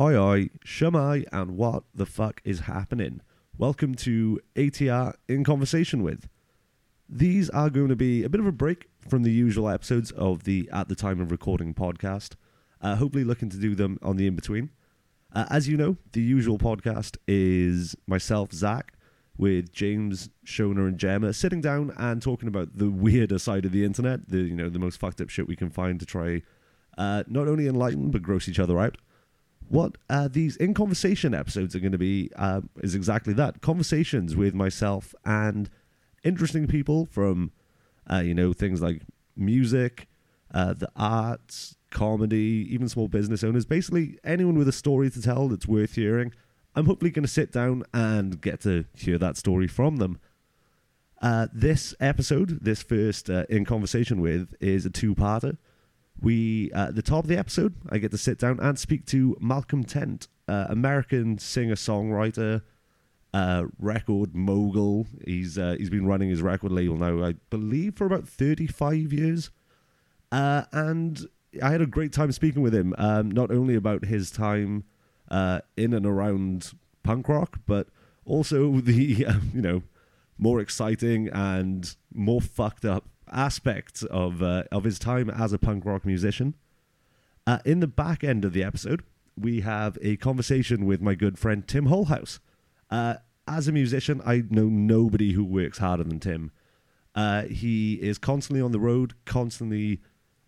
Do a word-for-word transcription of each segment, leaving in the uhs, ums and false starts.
Oi oi, Shimá, and what the fuck is happening? Welcome to A T R In Conversation With. These are going to be a bit of a break from the usual episodes of the At The Time Of Recording podcast, uh, hopefully looking to do them on the in-between. Uh, as you know, the usual podcast is myself, Zach, with James, Shona, and Gemma sitting down and talking about the weirder side of the internet, the you know the most fucked up shit we can find to try uh, not only enlighten but gross each other out. What uh, these In Conversation episodes are going to be uh, is exactly that. Conversations with myself and interesting people from, uh, you know, things like music, uh, the arts, comedy, even small business owners. Basically, anyone with a story to tell that's worth hearing, I'm hopefully going to sit down and get to hear that story from them. Uh, this episode, this first uh, In Conversation With, is a two-parter. We, uh, at the top of the episode, I get to sit down and speak to Malcolm Tent, uh, American singer-songwriter, uh, record mogul. He's uh, He's been running his record label now, I believe, for about thirty-five years. Uh, and I had a great time speaking with him, um, not only about his time uh, in and around punk rock, but also the, uh, you know, more exciting and more fucked up aspect of uh, of his time as a punk rock musician. Uh, in the back end of the episode, we have a conversation with my good friend Tim Holehouse. Uh, as a musician, I know nobody who works harder than Tim. Uh, he is constantly on the road, constantly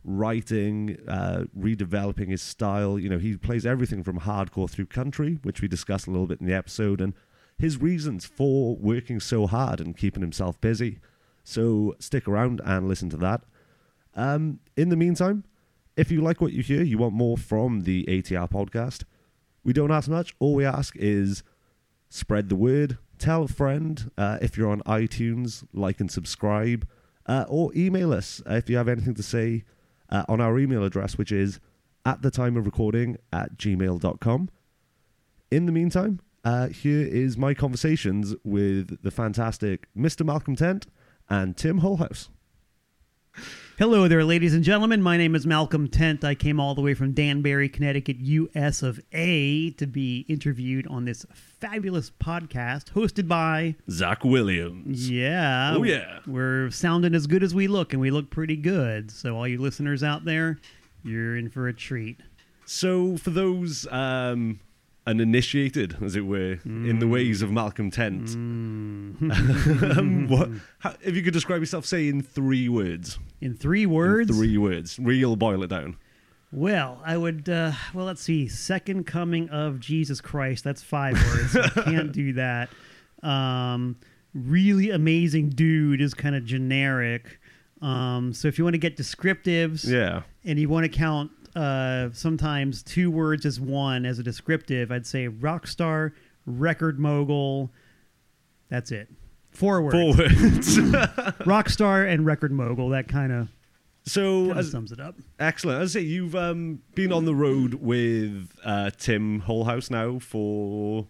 writing, uh, redeveloping his style. You know, he plays everything from hardcore through country, which we discussed a little bit in the episode, and his reasons for working so hard and keeping himself busy. So stick around and listen to that. Um, in the meantime, if you like what you hear, you want more from the A T R podcast, we don't ask much. All we ask is spread the word, tell a friend. Uh, if you're on iTunes, like and subscribe. Uh, or email us if you have anything to say uh, on our email address, which is at the time of recording at gmail dot com. In the meantime, uh, here is my conversations with the fantastic Mister Malcolm Tent and Tim Holehouse. Hello there, ladies and gentlemen. My name is Malcolm Tent. I came all the way from Danbury, Connecticut, U S of A, to be interviewed on this fabulous podcast hosted by Zach Williams. Yeah. Oh, yeah. We're sounding as good as we look, and we look pretty good. So all you listeners out there, you're in for a treat. So for those um, uninitiated, as it were, mm. in the ways of Malcolm Tent, mm. um, what, how, if you could describe yourself, say, in three words. In three words? In three words. Real boil it down. Well, I would, uh, well, let's see. Second coming of Jesus Christ. That's five words. I can't do that. Um, really amazing dude is kind of generic. Um, so if you want to get descriptives, yeah, and you want to count uh, sometimes two words as one as a descriptive, I'd say rock star, record mogul. That's it. Four words. Four words. Rock star and record mogul. That kind of. So kind of sums it up. Excellent. As I say, you've um, been on the road with uh, Tim Holehouse now for,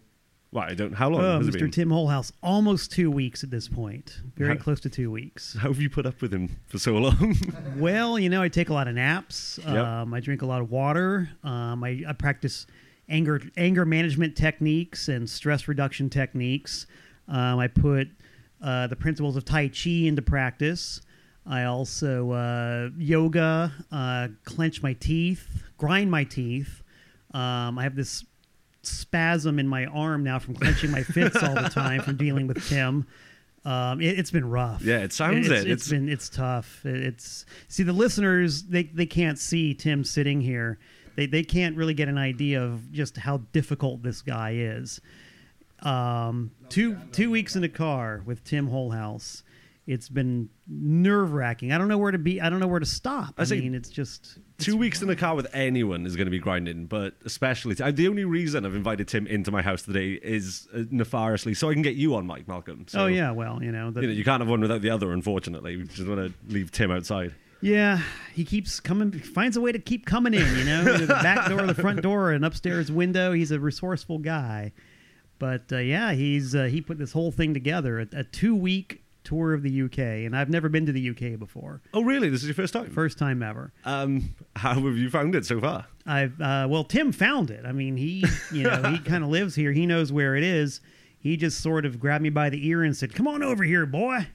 well, I don't how long oh, has Mister it been? Tim Holehouse, almost two weeks at this point. Very how, close to two weeks. How have you put up with him for so long? Well, you know, I take a lot of naps. Yep. Um, I drink a lot of water. Um, I, I practice anger anger management techniques and stress reduction techniques. Um, I put uh, the principles of Tai Chi into practice. I also uh, yoga, uh, clench my teeth, grind my teeth. Um, I have this spasm in my arm now from clenching my fists all the time from dealing with Tim. Um, it, it's been rough. Yeah, it sounds it. It's, it. It's, it's been it's tough. It, it's see the listeners they, they can't see Tim sitting here. They they can't really get an idea of just how difficult this guy is. Um, no, two yeah, two weeks in the car with Tim Holehouse. It's been nerve-wracking. I don't know where to be. I don't know where to stop. I, I mean, it's just... It's two weeks fun. In a car with anyone is going to be grinding, but especially... T- the only reason I've invited Tim into my house today is uh, nefariously, so I can get you on, Mike Malcolm. So, oh, yeah, well, you know, the, you know... You can't have one without the other, unfortunately. We just want to leave Tim outside. Yeah, he keeps coming... Finds a way to keep coming in, you know? The back door, the front door, an upstairs window. He's a resourceful guy. But, uh, yeah, he's uh, he put this whole thing together. A, a two-week... tour of the U K, and I've never been to the U K before. Oh, really? This is your first time? First time ever. Um, how have you found it so far? I've uh, well, Tim found it. I mean, he, you know, he kind of lives here. He knows where it is. He just sort of grabbed me by the ear and said, "Come on over here, boy."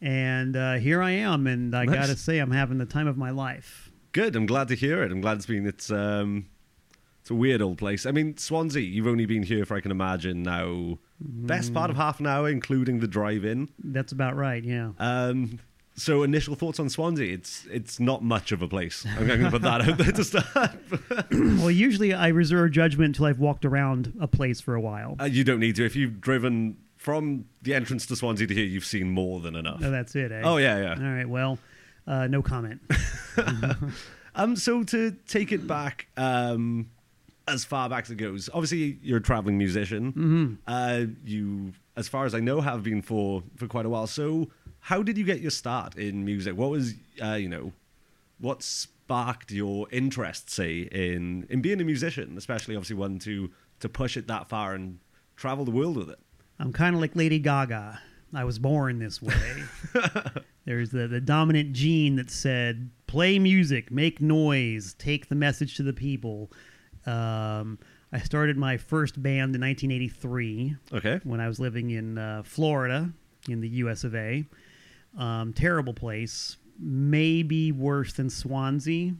And uh, here I am, and I nice. gotta say, I'm having the time of my life. Good. I'm glad to hear it. I'm glad it's been. It's um, it's a weird old place. I mean, Swansea. You've only been here for, I can imagine, now. Best part of half an hour, including the drive-in. That's about right, yeah. Um, so initial thoughts on Swansea. It's it's not much of a place. I'm going to put that out there to start. Well, usually I reserve judgment until I've walked around a place for a while. Uh, you don't need to. If you've driven from the entrance to Swansea to here, you've seen more than enough. Oh, that's it, eh? Oh, yeah, yeah. All right, well, uh, no comment. um, So to take it back... Um, As far back as it goes, obviously you're a traveling musician. Mm-hmm. Uh, you, as far as I know, have been for, for quite a while. So, how did you get your start in music? What was, uh, you know, what sparked your interest, say, in in being a musician, especially obviously one to to push it that far and travel the world with it? I'm kind of like Lady Gaga. I was born this way. There's the, the dominant gene that said, "Play music, make noise, take the message to the people." Um, I started my first band in nineteen eighty-three. Okay. When I was living in uh, Florida, in the U S of A. Um, terrible place. Maybe worse than Swansea.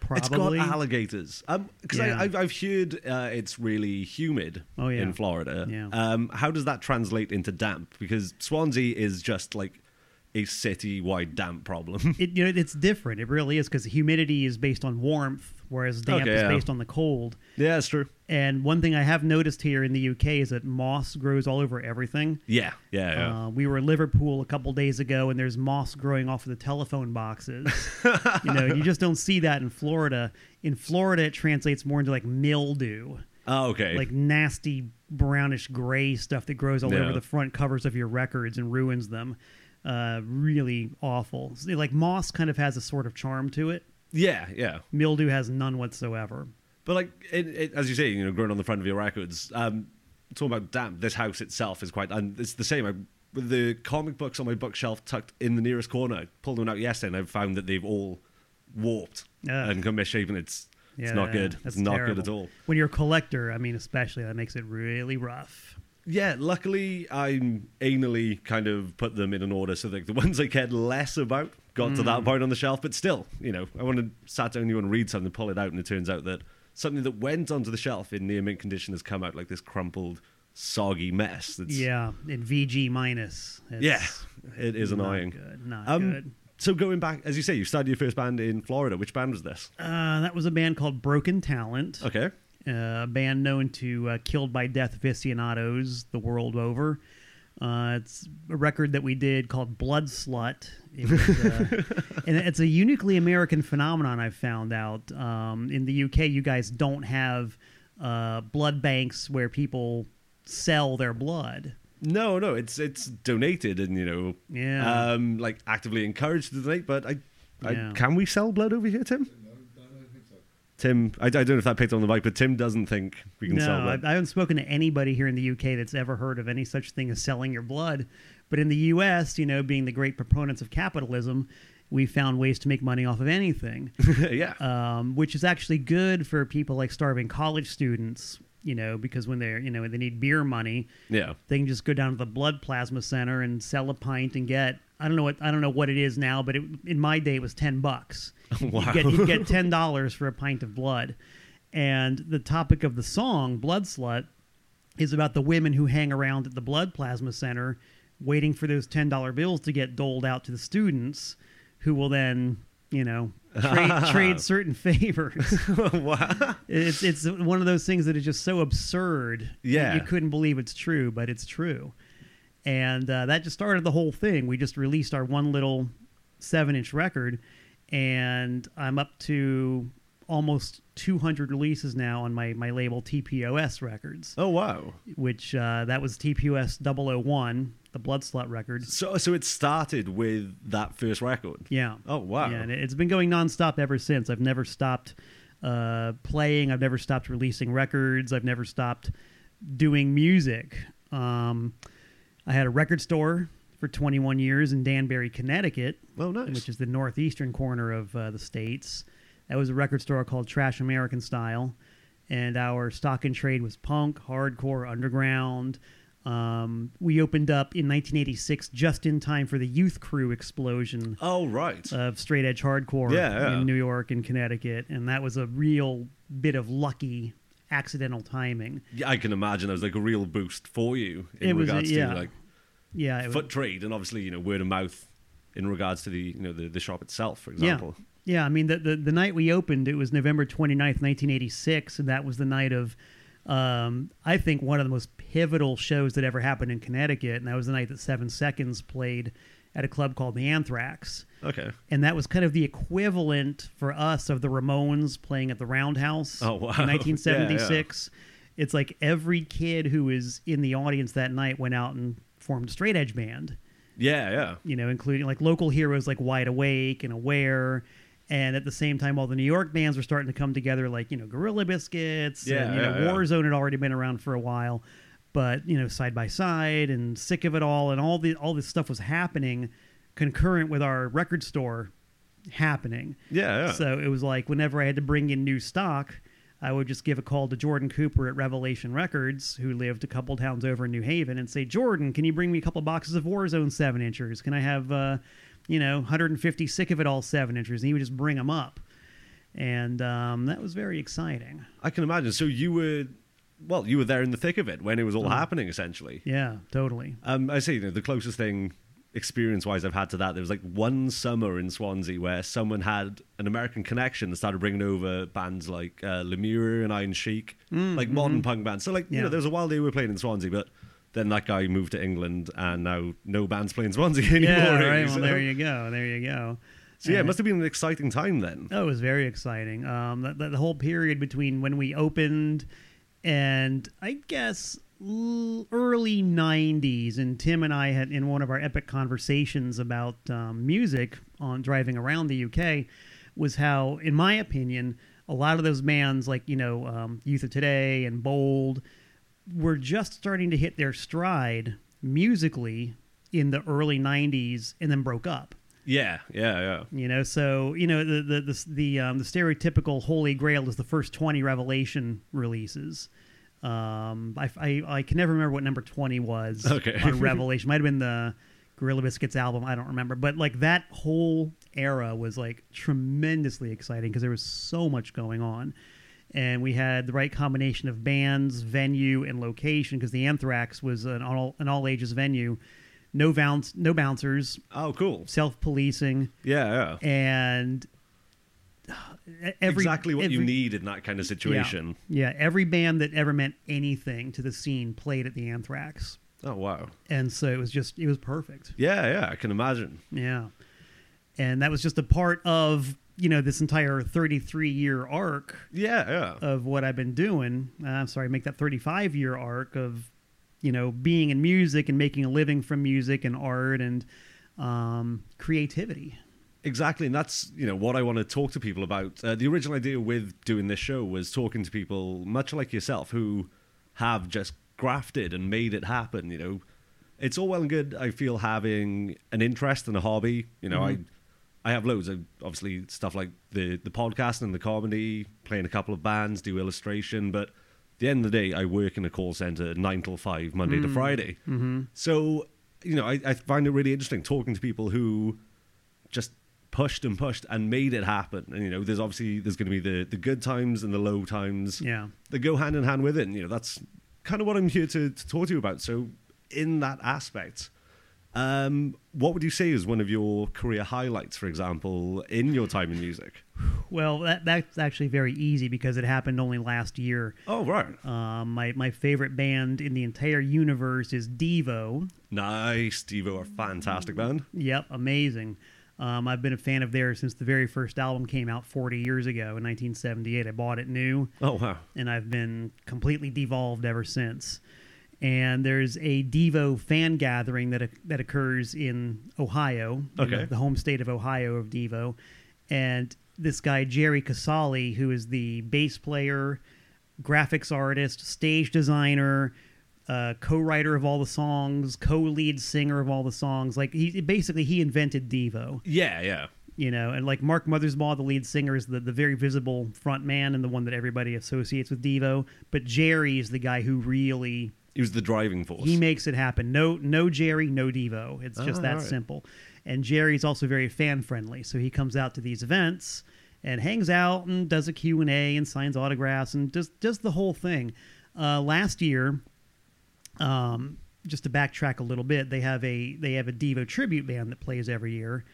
Probably. It's got alligators. Um, because yeah. I've I've heard uh, it's really humid. Oh, yeah. In Florida. Yeah. Um, how does that translate into damp? Because Swansea is just like a city-wide damp problem. It, you know, it's different. It really is, because humidity is based on warmth, whereas damp okay, is yeah. based on the cold. Yeah, that's true. And one thing I have noticed here in the U K is that moss grows all over everything. Yeah, yeah, yeah. Uh, we were in Liverpool a couple days ago, and there's moss growing off of the telephone boxes. You know, you just don't see that in Florida. In Florida, it translates more into, like, mildew. Oh, okay. Like nasty brownish-gray stuff that grows all yeah. over the front covers of your records and ruins them. Uh, really awful. Like, moss kind of has a sort of charm to it. Yeah, yeah. Mildew has none whatsoever. But like, it, it, as you say, you know, growing on the front of your records. Um, talking about damp, this house itself is quite, and it's the same. I, the comic books on my bookshelf tucked in the nearest corner, I pulled them out yesterday, and I've found that they've all warped uh, and come misshapen. It's yeah, it's not good. It's not terrible. Good at all. When you're a collector, I mean, especially, that makes it really rough. Yeah, luckily I'm anally kind of put them in an order so that the ones I cared less about got mm. to that point on the shelf. But still, you know, I want to sat down, you want to read something, pull it out, and it turns out that something that went onto the shelf in near mint condition has come out like this crumpled, soggy mess. That's, yeah, in V G minus. Yeah, it is annoying. Not good, not um, good. So going back, as you say, you started your first band in Florida. Which band was this? Uh, that was a band called Broken Talent. Okay. Uh, a band known to uh, Killed by Death aficionados the world over. Uh, it's a record that we did called Blood Slut. It was, uh, and it's a uniquely American phenomenon, I've found out. Um, in the U K, you guys don't have uh, blood banks where people sell their blood. No, no, it's it's donated and, you know, yeah. um, like actively encouraged to donate. But I, I yeah. can we sell blood over here, Tim? Tim, I, I don't know if that picked on the mic, but Tim doesn't think we can no, sell blood. I, I haven't spoken to anybody here in the U K that's ever heard of any such thing as selling your blood. But in the U S, you know, being the great proponents of capitalism, we found ways to make money off of anything. Yeah. Um, which is actually good for people like starving college students, you know, because when they're, you know, they need beer money, yeah, they can just go down to the blood plasma center and sell a pint and get, I don't know what, I don't know what it is now, but it, in my day it was ten bucks. Wow. You get, you get ten dollars for a pint of blood. And the topic of the song, Blood Slut, is about the women who hang around at the blood plasma center waiting for those ten dollar bills to get doled out to the students, who will then, you know, trade, trade certain favors. Wow. It's, it's one of those things that is just so absurd. Yeah. You couldn't believe it's true, but it's true. And uh, that just started the whole thing. We just released our one little seven-inch record, and I'm up to almost two hundred releases now on my, my label T P O S Records. Oh, wow. Which, uh, that was T P O S double oh one, the Blood Slut record. So so it started with that first record? Yeah. Oh, wow. Yeah, and it's been going nonstop ever since. I've never stopped uh, playing. I've never stopped releasing records. I've never stopped doing music. Um, I had a record store for twenty-one years in Danbury, Connecticut. Oh, nice. Which is the northeastern corner of uh, the States. That was a record store called Trash American Style. And our stock and trade was punk, hardcore, underground. Um, we opened up in nineteen eighty-six just in time for the Youth Crew explosion. Oh, right. Of straight edge hardcore yeah, yeah. in New York and Connecticut. And that was a real bit of lucky accidental timing. Yeah, I can imagine. It was like a real boost for you in it regards was, yeah. to like yeah, it foot was, trade and obviously, you know, word of mouth in regards to the, you know, the, the shop itself, for example. Yeah. Yeah, I mean, the, the, the night we opened, it was November twenty-ninth, nineteen eighty-six, and that was the night of, um, I think, one of the most pivotal shows that ever happened in Connecticut, and that was the night that Seven Seconds played at a club called the Anthrax. Okay. And that was kind of the equivalent for us of the Ramones playing at the Roundhouse oh, wow. in nineteen seventy-six. Yeah, yeah. It's like every kid who was in the audience that night went out and formed a straight edge band. Yeah, yeah. You know, including like local heroes like Wide Awake and Aware. And at the same time, all the New York bands were starting to come together, like, you know, Gorilla Biscuits. Yeah, and, you yeah, know, yeah. Warzone had already been around for a while. But, you know, Side by Side and Sick of It All and all the all this stuff was happening concurrent with our record store happening. Yeah, yeah. So it was like whenever I had to bring in new stock, I would just give a call to Jordan Cooper at Revelation Records, who lived a couple towns over in New Haven, and say, Jordan, can you bring me a couple boxes of Warzone seven-inchers? Can I have... Uh, you know, one hundred fifty Sick of It All seven-inchers, and he would just bring them up. And um, that was very exciting. I can imagine. So you were, well, you were there in the thick of it when it was all oh. happening, essentially. Yeah, totally. Um, I say, you know, the closest thing experience-wise I've had to that, there was like one summer in Swansea where someone had an American connection and started bringing over bands like uh, Lemura and Iron Sheik, mm, like mm-hmm. modern punk bands. So, like, yeah. you know, there was a while they were playing in Swansea, but... Then that guy moved to England, and now no band's playing Swansea anymore. Yeah, right. So. Well, there you go. There you go. So, yeah, and it must have been an exciting time then. Oh, it was very exciting. Um, the, the, the whole period between when we opened and, I guess, l- early nineties, and Tim and I had, in one of our epic conversations about um, music on driving around the U K, was how, in my opinion, a lot of those bands like, you know, um, Youth of Today and Bold, were just starting to hit their stride musically in the early nineties and then broke up. Yeah, yeah, yeah. You know, so, you know, the the the the, um, the stereotypical Holy Grail is the first twenty Revelation releases. Um, I, I, I can never remember what number twenty was okay. on Revelation. Might have been the Gorilla Biscuits album. I don't remember. But, like, that whole era was, like, tremendously exciting because there was so much going on. And we had the right combination of bands, venue, and location because the Anthrax was an all an all ages venue, no bounce, no bouncers. Oh, cool! Self policing. Yeah, yeah. And every, exactly what every, you need in that kind of situation. Yeah, yeah, every band that ever meant anything to the scene played at the Anthrax. Oh wow! And so it was just it was perfect. Yeah, yeah, I can imagine. Yeah, and that was just a part of. You know, this entire thirty-three year arc yeah, yeah. of what I've been doing. Uh, I'm sorry, make that thirty-five year arc of, you know, being in music and making a living from music and art and um, creativity. Exactly. And that's, you know, what I want to talk to people about. Uh, the original idea with doing this show was talking to people much like yourself who have just grafted and made it happen. You know, it's all well and good, I feel, having an interest and a hobby. You know, mm-hmm. I... I have loads of, obviously, stuff like the, the podcast and the comedy, playing a couple of bands, do illustration. But at the end of the day, I work in a call center nine till five, Monday mm. to Friday. Mm-hmm. So, you know, I, I find it really interesting talking to people who just pushed and pushed and made it happen. And, you know, there's obviously, there's going to be the, the good times and the low times yeah. that go hand in hand with it. And, you know, that's kind of what I'm here to, to talk to you about. So in that aspect... Um, what would you say is one of your career highlights, for example, in your time in music? Well, that, that's actually very easy because it happened only last year. Oh, right. Um, my, my favorite band in the entire universe is Devo. Nice. Devo are a fantastic band. Yep, amazing. Um, I've been a fan of theirs since the very first album came out forty years ago in nineteen seventy-eight. I bought it new. Oh, wow. And I've been completely devolved ever since. And there's a Devo fan gathering that that occurs in Ohio, okay. in the home state of Ohio of Devo. And this guy, Jerry Casale, who is the bass player, graphics artist, stage designer, uh, co-writer of all the songs, co-lead singer of all the songs. Like, he basically he invented Devo. Yeah, yeah. You know, and like Mark Mothersbaugh, the lead singer, is the, the very visible front man and the one that everybody associates with Devo. But Jerry is the guy who really... He was the driving force. He makes it happen. No, no Jerry, no Devo. It's just oh, that right. simple. And Jerry's also very fan-friendly, so he comes out to these events and hangs out and does a Q and A and signs autographs and does, does the whole thing. Uh, last year, um, just to backtrack a little bit, they have a they have a Devo tribute band that plays every year.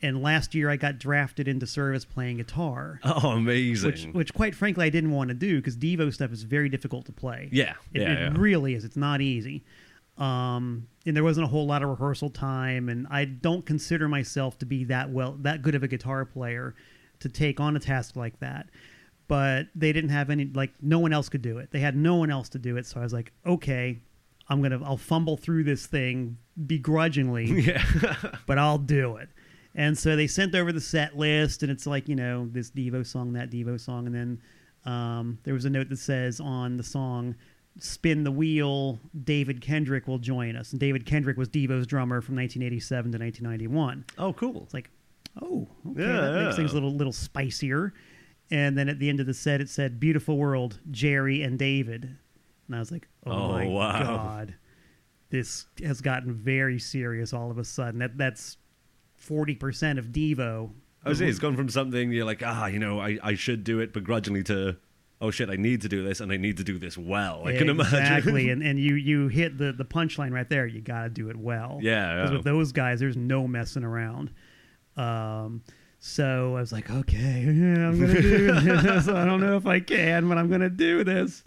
And last year I got drafted into service playing guitar. Oh, amazing. Which, which quite frankly, I didn't want to do because Devo stuff is very difficult to play. Yeah. It, yeah, it yeah. really is. It's not easy. Um, and there wasn't a whole lot of rehearsal time. And I don't consider myself to be that well, that good of a guitar player to take on a task like that. But they didn't have any, like no one else could do it. They had no one else to do it. So I was like, okay, I'm going to, I'll fumble through this thing begrudgingly, yeah. but I'll do it. And so they sent over the set list, and it's like, you know, this Devo song, that Devo song. And then um, there was a note that says on the song, Spin the Wheel, David Kendrick will join us. And David Kendrick was Devo's drummer from nineteen eighty-seven to nineteen ninety-one. Oh, cool. It's like, oh, okay, yeah, that yeah. makes things a little, little spicier. And then at the end of the set, it said, Beautiful World, Jerry and David. And I was like, oh, oh my wow. God. This has gotten very serious all of a sudden. That That's... forty percent of Devo. I was saying, it's gone from something you're like, ah, you know, I, I should do it begrudgingly to, oh shit, I need to do this and I need to do this well. I exactly. can imagine. Exactly, and, and you you hit the, the punchline right there. You got to do it well. Yeah. Because yeah. with those guys, there's no messing around. Um, so I was like, okay, yeah, I'm going to do this. I don't know if I can, but I'm going to do this.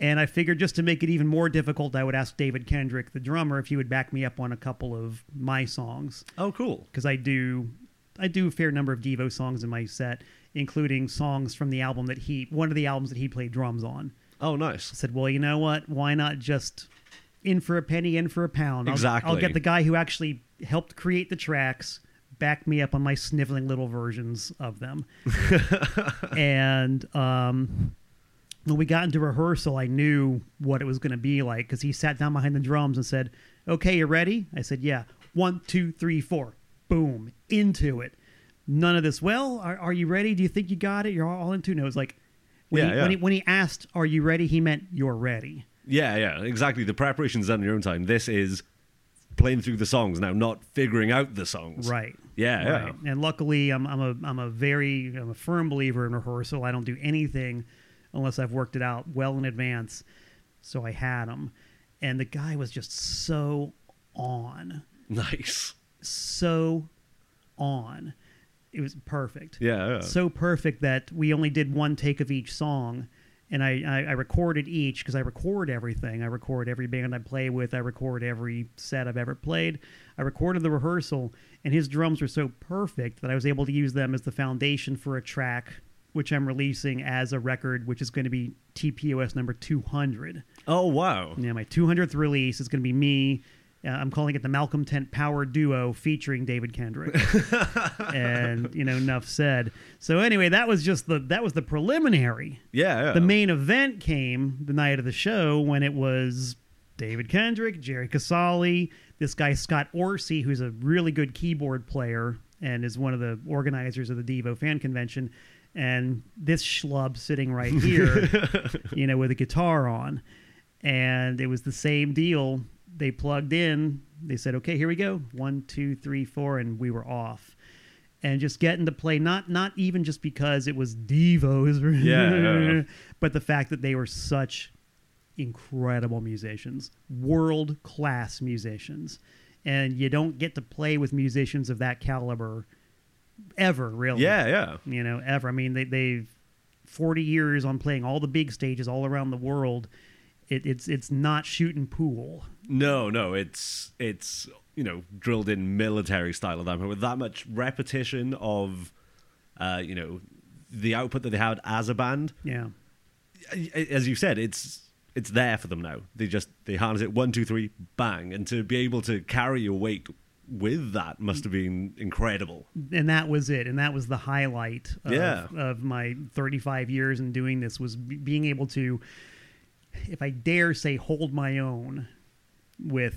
And I figured just to make it even more difficult, I would ask David Kendrick, the drummer, if he would back me up on a couple of my songs. Oh, cool. Because I do I do a fair number of Devo songs in my set, including songs from the album that he, one of the albums that he played drums on. Oh, nice. I said, well, you know what? Why not just in for a penny, in for a pound? I'll, exactly. I'll get the guy who actually helped create the tracks, back me up on my sniveling little versions of them. and... um When we got into rehearsal, I knew what it was going to be like because he sat down behind the drums and said, okay, you ready? I said, yeah. One, two, three, four. Boom. Into it. None of this. Well, are, are you ready? Do you think you got it? You're all into No, it's like when, yeah, he, yeah. when, he, when he asked, are you ready? He meant you're ready. Yeah, yeah, exactly. The preparation's done in your own time. This is playing through the songs now, not figuring out the songs. Right. Yeah, right. yeah. And luckily, I'm, I'm, a, I'm a very, I'm a firm believer in rehearsal. I don't do anything unless I've worked it out well in advance. So I had him. And the guy was just so on. Nice. So on. It was perfect. Yeah. yeah. So perfect that we only did one take of each song. And I, I, I recorded each because I record everything. I record every band I play with. I record every set I've ever played. I recorded the rehearsal. And his drums were so perfect that I was able to use them as the foundation for a track, which I'm releasing as a record, which is going to be T P O S number two hundred. Oh, wow. Yeah, my two hundredth release is going to be me. Uh, I'm calling it the Malcolm Tent Power Duo featuring David Kendrick. and, you know, enough said. So anyway, that was just the, that was the preliminary. Yeah, yeah. The main event came the night of the show when it was David Kendrick, Jerry Casale, this guy Scott Orsi, who's a really good keyboard player and is one of the organizers of the Devo fan convention, and this schlub sitting right here, you know, with a guitar on. And it was the same deal. They plugged in. They said, okay, here we go. One, two, three, four, and we were off. And just getting to play, not not even just because it was Devo's, yeah, but the fact that they were such incredible musicians, world-class musicians. And you don't get to play with musicians of that caliber ever, really. Yeah, yeah. You know, ever. I mean, they, they've forty years on playing all the big stages all around the world. It, it's it's not shooting pool. No, no. It's, it's you know, drilled in military style of that. With that much repetition of, uh, you know, the output that they had as a band. Yeah. As you said, it's it's there for them now. They just, they harness it, one, two, three, bang. And to be able to carry your weight with that must have been incredible. And that was it. And that was the highlight of, yeah. of my thirty-five years in doing this, was b- being able to if I dare say, hold my own with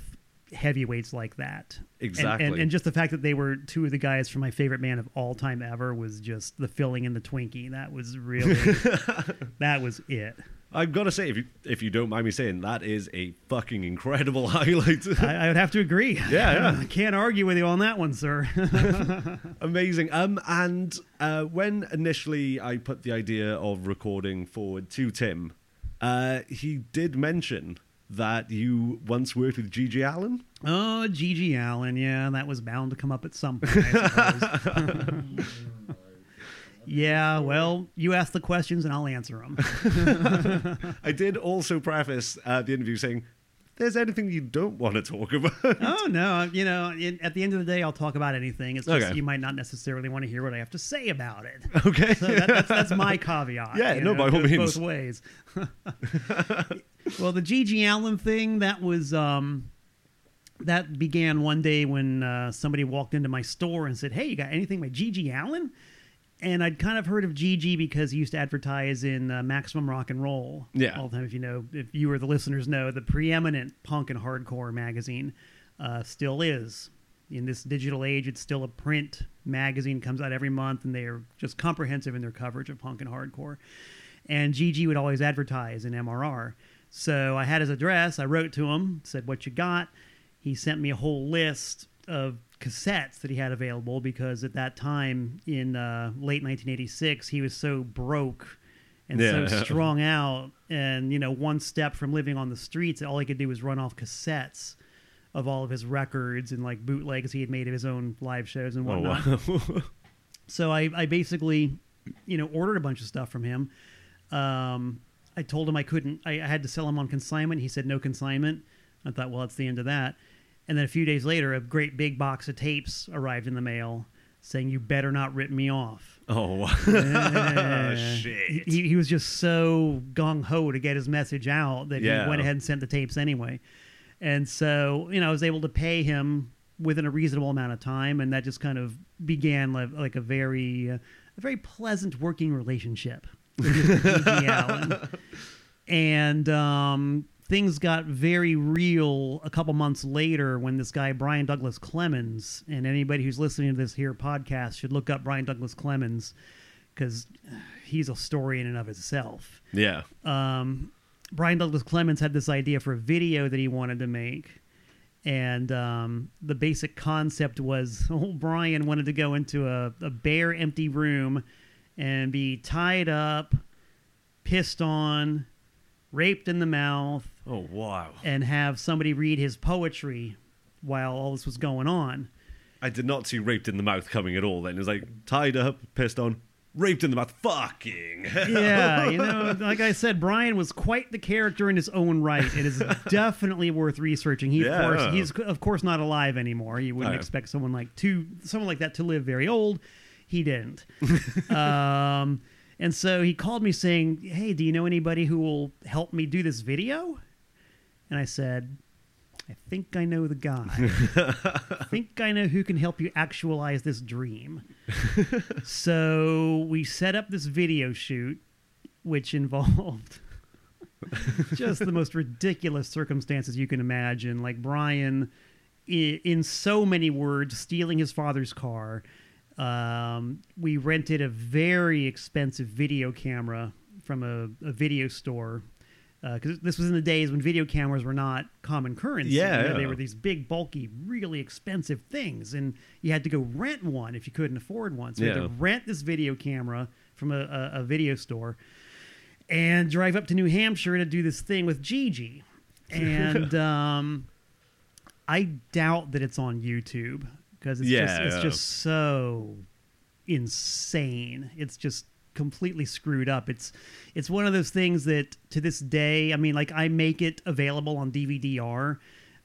heavyweights like that. Exactly. And, and, and just the fact that they were two of the guys from my favorite man of all time ever was just the filling in the Twinkie. That was really, that was it. I've got to say, if you, if you don't mind me saying, that is a fucking incredible highlight. I, I would have to agree. Yeah, yeah. I can't argue with you on that one, sir. Amazing. Um, and uh, when initially I put the idea of recording forward to Tim, uh, he did mention that you once worked with G G Allin. Oh, G G Allin. Yeah, that was bound to come up at some point, I suppose. Yeah, well, you ask the questions and I'll answer them. I did also preface uh, the interview saying, there's anything you don't want to talk about. Oh, no. You know, it, at the end of the day, I'll talk about anything. It's just okay. You might not necessarily want to hear what I have to say about it. Okay. So that, that's, that's my caveat. Yeah, you know, no, by all means. Both ways. Well, the G G Allin thing, that was... Um, that began one day when uh, somebody walked into my store and said, hey, you got anything by G G Allin? And I'd kind of heard of G G because he used to advertise in uh, Maximum Rock and Roll. Yeah. All the time, if you know, if you or the listeners know, the preeminent punk and hardcore magazine uh, still is. In this digital age, it's still a print magazine, comes out every month, and they are just comprehensive in their coverage of punk and hardcore. And G G would always advertise in M R R. So I had his address. I wrote to him, said, what you got? He sent me a whole list of cassettes that he had available, because at that time in uh, late nineteen eighty-six, he was so broke and yeah. so strung out and, you know, one step from living on the streets, all he could do was run off cassettes of all of his records and like bootlegs he had made of his own live shows and whatnot. Oh, wow. So I, I basically, you know, ordered a bunch of stuff from him. Um, I told him I couldn't, I, I had to sell him on consignment. He said no consignment. I thought, well, that's the end of that. And then a few days later, a great big box of tapes arrived in the mail saying, you better not rip me off. Oh, uh, shit. He, he was just so gung-ho to get his message out that yeah. he went ahead and sent the tapes anyway. And so, you know, I was able to pay him within a reasonable amount of time, and that just kind of began like, like a very uh, a very pleasant working relationship with G G Allin. And... Um, things got very real a couple months later when this guy, Brian Douglas Clemens, and anybody who's listening to this here podcast should look up Brian Douglas Clemens because he's a story in and of itself. Yeah. Um, Brian Douglas Clemens had this idea for a video that he wanted to make. And um, the basic concept was old Brian wanted to go into a, a bare, empty room and be tied up, pissed on, raped in the mouth. Oh, wow. And have somebody read his poetry while all this was going on. I did not see raped in the mouth coming at all then. It was like tied up, pissed on, raped in the mouth. Fucking hell. Yeah, you know, like I said, Brian was quite the character in his own right. It is definitely worth researching. He, yeah. of course, he's, of course, not alive anymore. You wouldn't expect someone like, to, someone like that to live very old. He didn't. um... And so he called me saying, hey, do you know anybody who will help me do this video? And I said, I think I know the guy. I think I know who can help you actualize this dream. So we set up this video shoot, which involved just the most ridiculous circumstances you can imagine. Like Brian, in so many words, stealing his father's car. Um, we rented a very expensive video camera from a, a video store because uh, this was in the days when video cameras were not common currency. Yeah, you know, they were these big, bulky, really expensive things, and you had to go rent one if you couldn't afford one. So yeah. we had to rent this video camera from a, a, a video store and drive up to New Hampshire to do this thing with G G. And um, I doubt that it's on YouTube. Because it's, yeah, just, it's yeah. just so insane. It's just completely screwed up. It's it's one of those things that to this day, I mean, like I make it available on D V D R,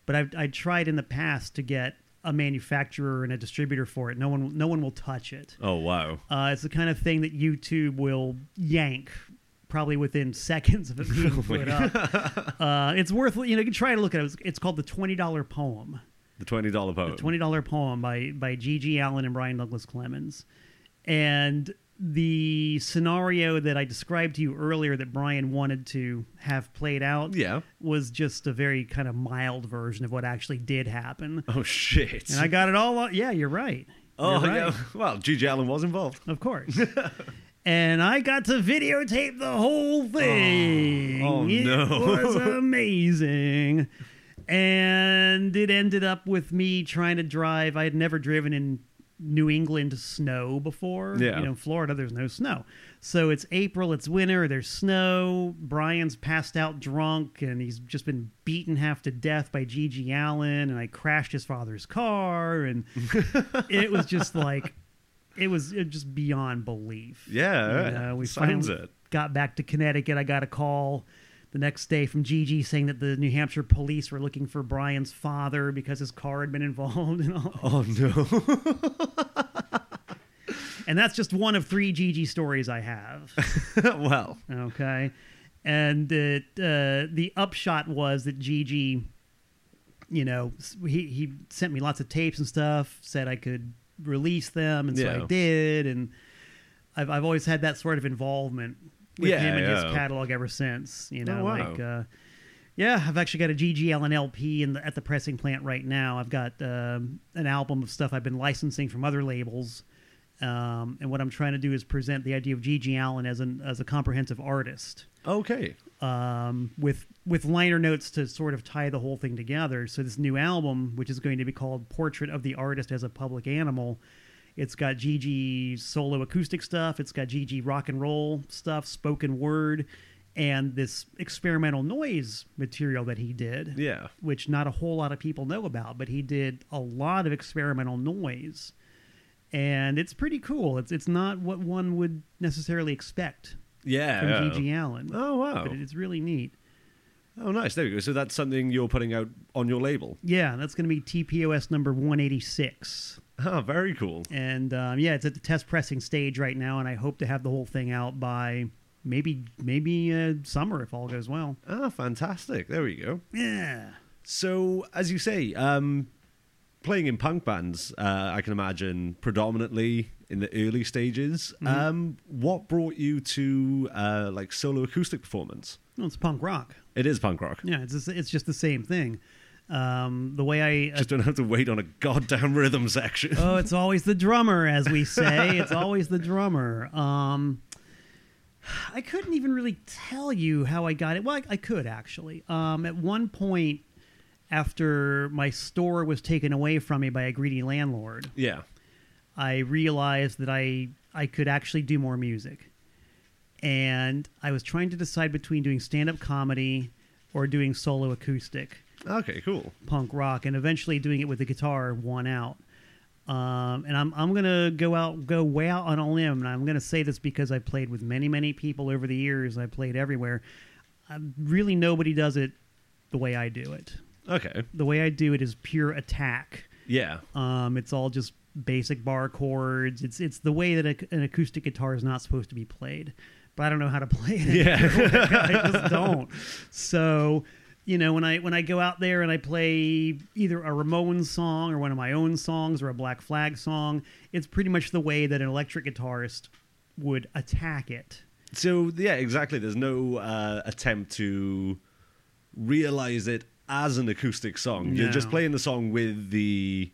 but I've I tried in the past to get a manufacturer and a distributor for it. No one no one will touch it. Oh wow! Uh, it's the kind of thing that YouTube will yank probably within seconds of it being put up. Uh, it's worth you know you can try to look at it. It's, it's called the twenty dollar Poem. The twenty dollar poem. The twenty dollar poem by, by G G Allin and Brian Douglas Clemens. And the scenario that I described to you earlier that Brian wanted to have played out yeah. was just a very kind of mild version of what actually did happen. Oh, shit. And I got it all on. Yeah, you're right. Oh, you're right. Yeah. Well, G G Allin was involved. Of course. And I got to videotape the whole thing. Oh, oh it no. It was amazing. And it ended up with me trying to drive. I had never driven in New England snow before. Yeah. You know, Florida, there's no snow. So it's April, it's winter, there's snow. Brian's passed out drunk, and he's just been beaten half to death by G G Allin, and I crashed his father's car, and it was just like, it was just beyond belief. Yeah, and, uh, we finally it. got back to Connecticut. I got a call the next day from G G saying that the New Hampshire police were looking for Brian's father because his car had been involved and all. Oh, no. And that's just one of three G G stories I have. Well. Okay. And it, uh, the upshot was that G G, you know, he, he sent me lots of tapes and stuff, said I could release them, and so yeah. I did. And I've I've always had that sort of involvement with yeah, him and yeah. his catalog ever since, you know. Oh, wow. Like, uh, yeah, I've actually got a G G Allin L P in the, at the pressing plant right now. I've got uh, an album of stuff I've been licensing from other labels, um, and what I'm trying to do is present the idea of G G Allin as an as a comprehensive artist. Okay. Um, with with liner notes to sort of tie the whole thing together. So this new album, which is going to be called Portrait of the Artist as a Public Animal. It's got G G solo acoustic stuff. It's got G G rock and roll stuff, spoken word, and this experimental noise material that he did, yeah, which not a whole lot of people know about, but he did a lot of experimental noise, and it's pretty cool. It's it's not what one would necessarily expect yeah, from yeah. G G Allin. Oh, wow. But it's really neat. Oh, nice. There we go. So that's something you're putting out on your label? Yeah, that's going to be T P O S number one eighty-six. Oh, very cool. And um, yeah, it's at the test pressing stage right now, and I hope to have the whole thing out by maybe maybe uh, summer if all goes well. Ah, oh, fantastic. There we go. Yeah. So, as you say, um, playing in punk bands, uh, I can imagine predominantly in the early stages. Mm-hmm. Um, what brought you to uh, like solo acoustic performance? Well, it's punk rock. It is punk rock. Yeah, it's just, it's just the same thing. Um, the way I... Uh, Just don't have to wait on a goddamn rhythm section. Oh, it's always the drummer, as we say. It's always the drummer. Um, I couldn't even really tell you how I got it. Well, I, I could, actually. Um, at one point, after my store was taken away from me by a greedy landlord, yeah, I realized that I I could actually do more music. And I was trying to decide between doing stand-up comedy or doing solo acoustic. Okay, cool. Punk rock, and eventually doing it with the guitar won out. Um, and I'm I'm gonna go out go way out on a limb, and I'm gonna say this because I played with many many people over the years. I played everywhere. I, really, nobody does it the way I do it. Okay. The way I do it is pure attack. Yeah. Um, it's all just basic bar chords. It's it's the way that a, an acoustic guitar is not supposed to be played. But I don't know how to play it. Yeah. I just don't. So. You know, when I when I go out there and I play either a Ramones song or one of my own songs or a Black Flag song, it's pretty much the way that an electric guitarist would attack it. So, yeah, exactly. There's no uh, attempt to realize it as an acoustic song. No. You're just playing the song with the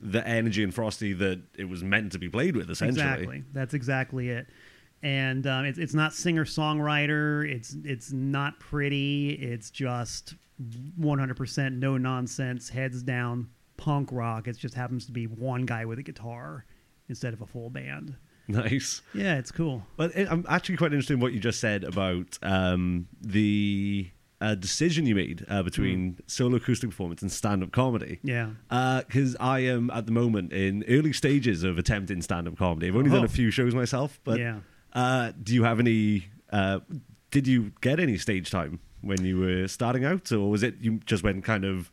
the energy and ferocity that it was meant to be played with, essentially. Exactly. That's exactly it. And um, it's it's not singer songwriter. It's it's not pretty. It's just one hundred percent no nonsense, heads down punk rock. It just happens to be one guy with a guitar instead of a full band. Nice. Yeah, it's cool. But it, I'm actually quite interested in what you just said about um, the uh, decision you made uh, between mm. solo acoustic performance and stand up comedy. Yeah. Because uh, I am at the moment in early stages of attempting stand up comedy. I've only oh. done a few shows myself, but. Yeah. Uh, do you have any, uh, did you get any stage time when you were starting out, or was it you just went kind of,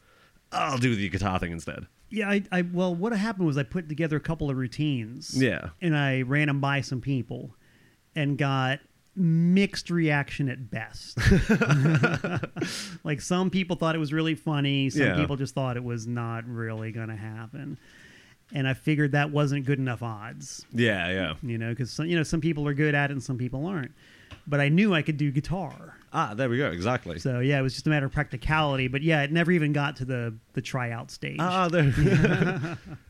I'll do the guitar thing instead? Yeah, I, I well, what happened was I put together a couple of routines. Yeah. And I ran them by some people and got mixed reaction at best. Like some people thought it was really funny. Some yeah. people just thought it was not really going to happen. And I figured that wasn't good enough odds. Yeah, yeah. You know, because you know some people are good at it and some people aren't. But I knew I could do guitar. Ah, there we go. Exactly. So yeah, it was just a matter of practicality. But yeah, it never even got to the the tryout stage. Ah, there.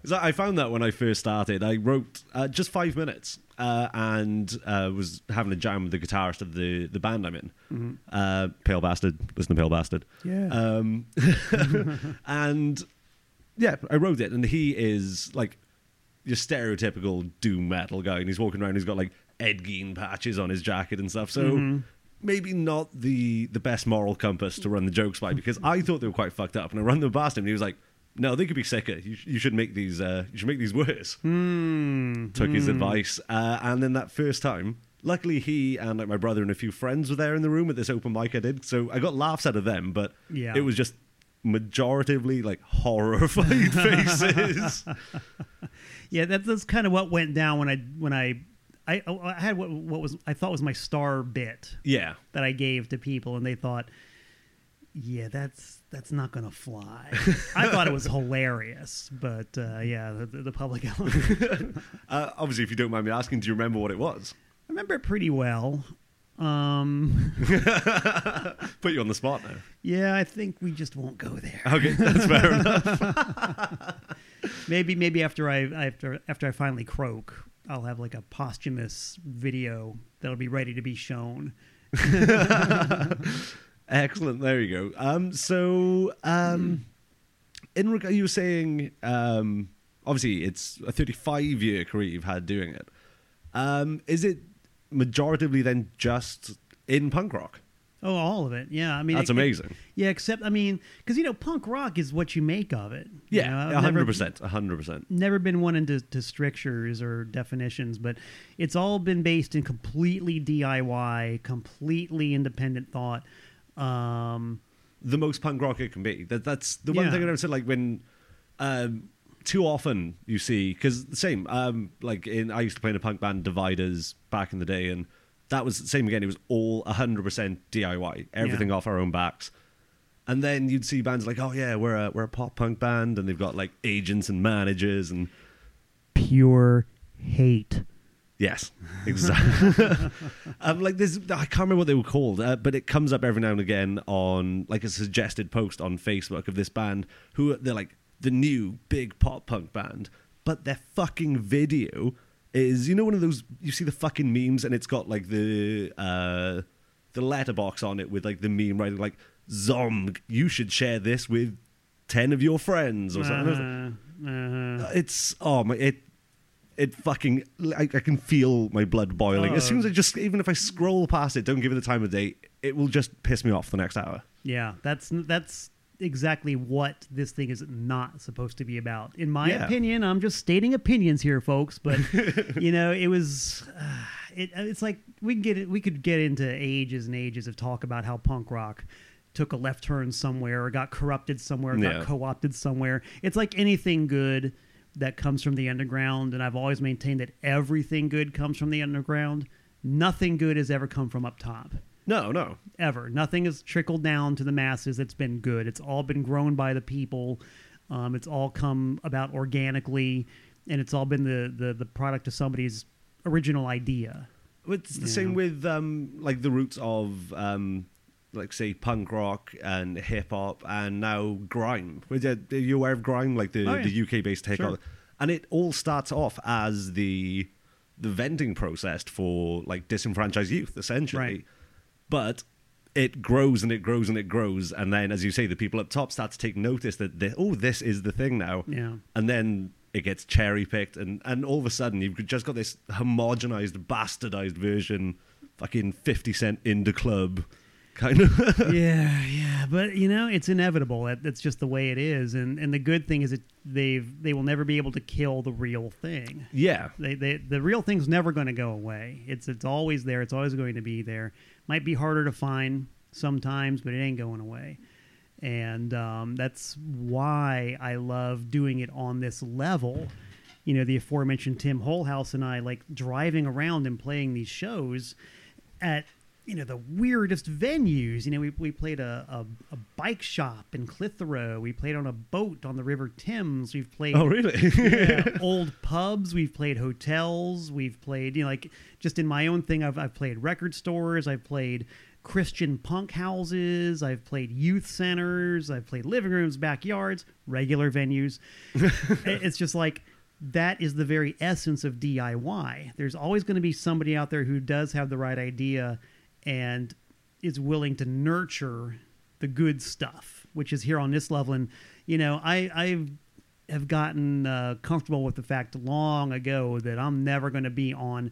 So I found that when I first started, I wrote uh, just five minutes uh, and uh, was having a jam with the guitarist of the the band I'm in. Mm-hmm. Uh, Pale Bastard, listen to Pale Bastard. Yeah. Um, and yeah, I wrote it, and he is like your stereotypical doom metal guy, and he's walking around. He's got like Ed Gein patches on his jacket and stuff. So mm-hmm. maybe not the the best moral compass to run the jokes by, because I thought they were quite fucked up, and I ran them past him, and he was like, "No, they could be sicker. You, you should make these. Uh, you should make these worse." Mm. Took mm. his advice, uh, and then that first time, luckily he and like my brother and a few friends were there in the room at this open mic I did, so I got laughs out of them. But yeah. it was just majoritively like horrified faces. Yeah, that's that's kind of what went down when I when I. I, I had what, what was I thought was my star bit, yeah, that I gave to people, and they thought, yeah, that's that's not gonna fly. I thought it was hilarious, but uh, yeah, the, the public element. uh, obviously, if you don't mind me asking, do you remember what it was? I remember it pretty well. Um, Put you on the spot now. Yeah, I think we just won't go there. Okay, that's fair enough. maybe maybe after I after after I finally croak, I'll have like a posthumous video that'll be ready to be shown. Excellent. There you go. Um, so, um, in regard, you were saying, um, obviously it's a thirty-five year career you've had doing it. Um, is it majoritively then just in punk rock? Oh, all of it. Yeah. I mean, that's it, amazing. It, yeah. Except, I mean, cause you know, punk rock is what you make of it. Yeah. A hundred percent. A hundred percent. Never been one into to strictures or definitions, but it's all been based in completely D I Y, completely independent thought. Um, the most punk rock it can be. That That's the one yeah. thing I never said, like when, um, too often you see, cause the same, um, like in, I used to play in a punk band Dividers back in the day, and that was the same again. It was all one hundred percent D I Y, everything yeah. off our own backs. And then you'd see bands like, oh yeah, we're a, we're a pop punk band, and they've got like agents and managers and pure hate. Yes, exactly. um, like this, I can't remember what they were called, uh, but it comes up every now and again on like a suggested post on Facebook of this band who they're like the new big pop punk band, but their fucking video is, you know, one of those, you see the fucking memes and it's got like the uh, the letterbox on it with like the meme writing like, Zom, you should share this with ten of your friends or something. Uh-huh. Uh-huh. It's, oh my, it it fucking, I, I can feel my blood boiling. Oh. As soon as I just, even if I scroll past it, don't give it the time of day, it will just piss me off the next hour. Yeah, that's that's exactly what this thing is not supposed to be about, in my yeah. opinion. I'm just stating opinions here, folks, but you know, it was uh, it, it's like we can get it we could get into ages and ages of talk about how punk rock took a left turn somewhere or got corrupted somewhere or yeah. got co-opted somewhere. It's like anything good that comes from the underground, and I've always maintained that everything good comes from the underground. Nothing good has ever come from up top. No, no. Ever. Nothing has trickled down to the masses that's been good. It's all been grown by the people. Um, it's all come about organically, and it's all been the, the, the product of somebody's original idea. It's the you same know? with um, like the roots of um, like say punk rock and hip hop, and now grime. Are you aware of grime? Like the, oh, yeah. the U K based hip hop, sure. And it all starts off as the the venting process for like disenfranchised youth, essentially. Right. But it grows and it grows and it grows. And then, as you say, the people up top start to take notice that, they, oh, this is the thing now. Yeah. And then it gets cherry-picked. And, and all of a sudden, you've just got this homogenized, bastardized version, fucking fifty cent in the club kind of. yeah, yeah. But, you know, it's inevitable. That's just the way it is. And and the good thing is that they've, they will never be able to kill the real thing. Yeah. They, they, the real thing's never going to go away. It's It's always there. It's always going to be there. Might be harder to find sometimes, but it ain't going away. And um, that's why I love doing it on this level. You know, the aforementioned Tim Holehouse and I, like, driving around and playing these shows at you know, the weirdest venues. You know, we we played a, a, a bike shop in Clitheroe. We played on a boat on the River Thames. We've played oh really yeah, old pubs. We've played hotels. We've played, you know, like just in my own thing. I've I've played record stores. I've played Christian punk houses. I've played youth centers. I've played living rooms, backyards, regular venues. It's just like, that is the very essence of D I Y. There's always going to be somebody out there who does have the right idea and is willing to nurture the good stuff, which is here on this level. And, you know, I I've, have gotten uh, comfortable with the fact long ago that I'm never going to be on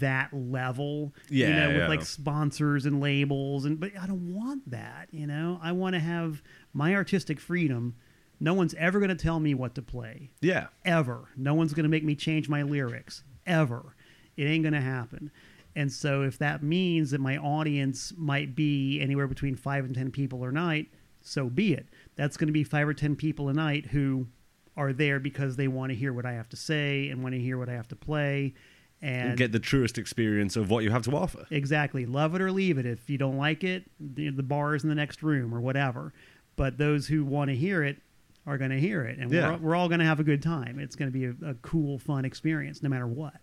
that level, yeah, you know, with yeah. like sponsors and labels. And but I don't want that, you know. I want to have my artistic freedom. No one's ever going to tell me what to play. Yeah. Ever. No one's going to make me change my lyrics. Ever. It ain't going to happen. And so if that means that my audience might be anywhere between five and ten people a night, so be it. That's going to be five or ten people a night who are there because they want to hear what I have to say and want to hear what I have to play. And, and get the truest experience of what you have to offer. Exactly. Love it or leave it. If you don't like it, the, the bar is in the next room or whatever. But those who want to hear it are going to hear it, and yeah. we're, we're all going to have a good time. It's going to be a, a cool, fun experience, no matter what.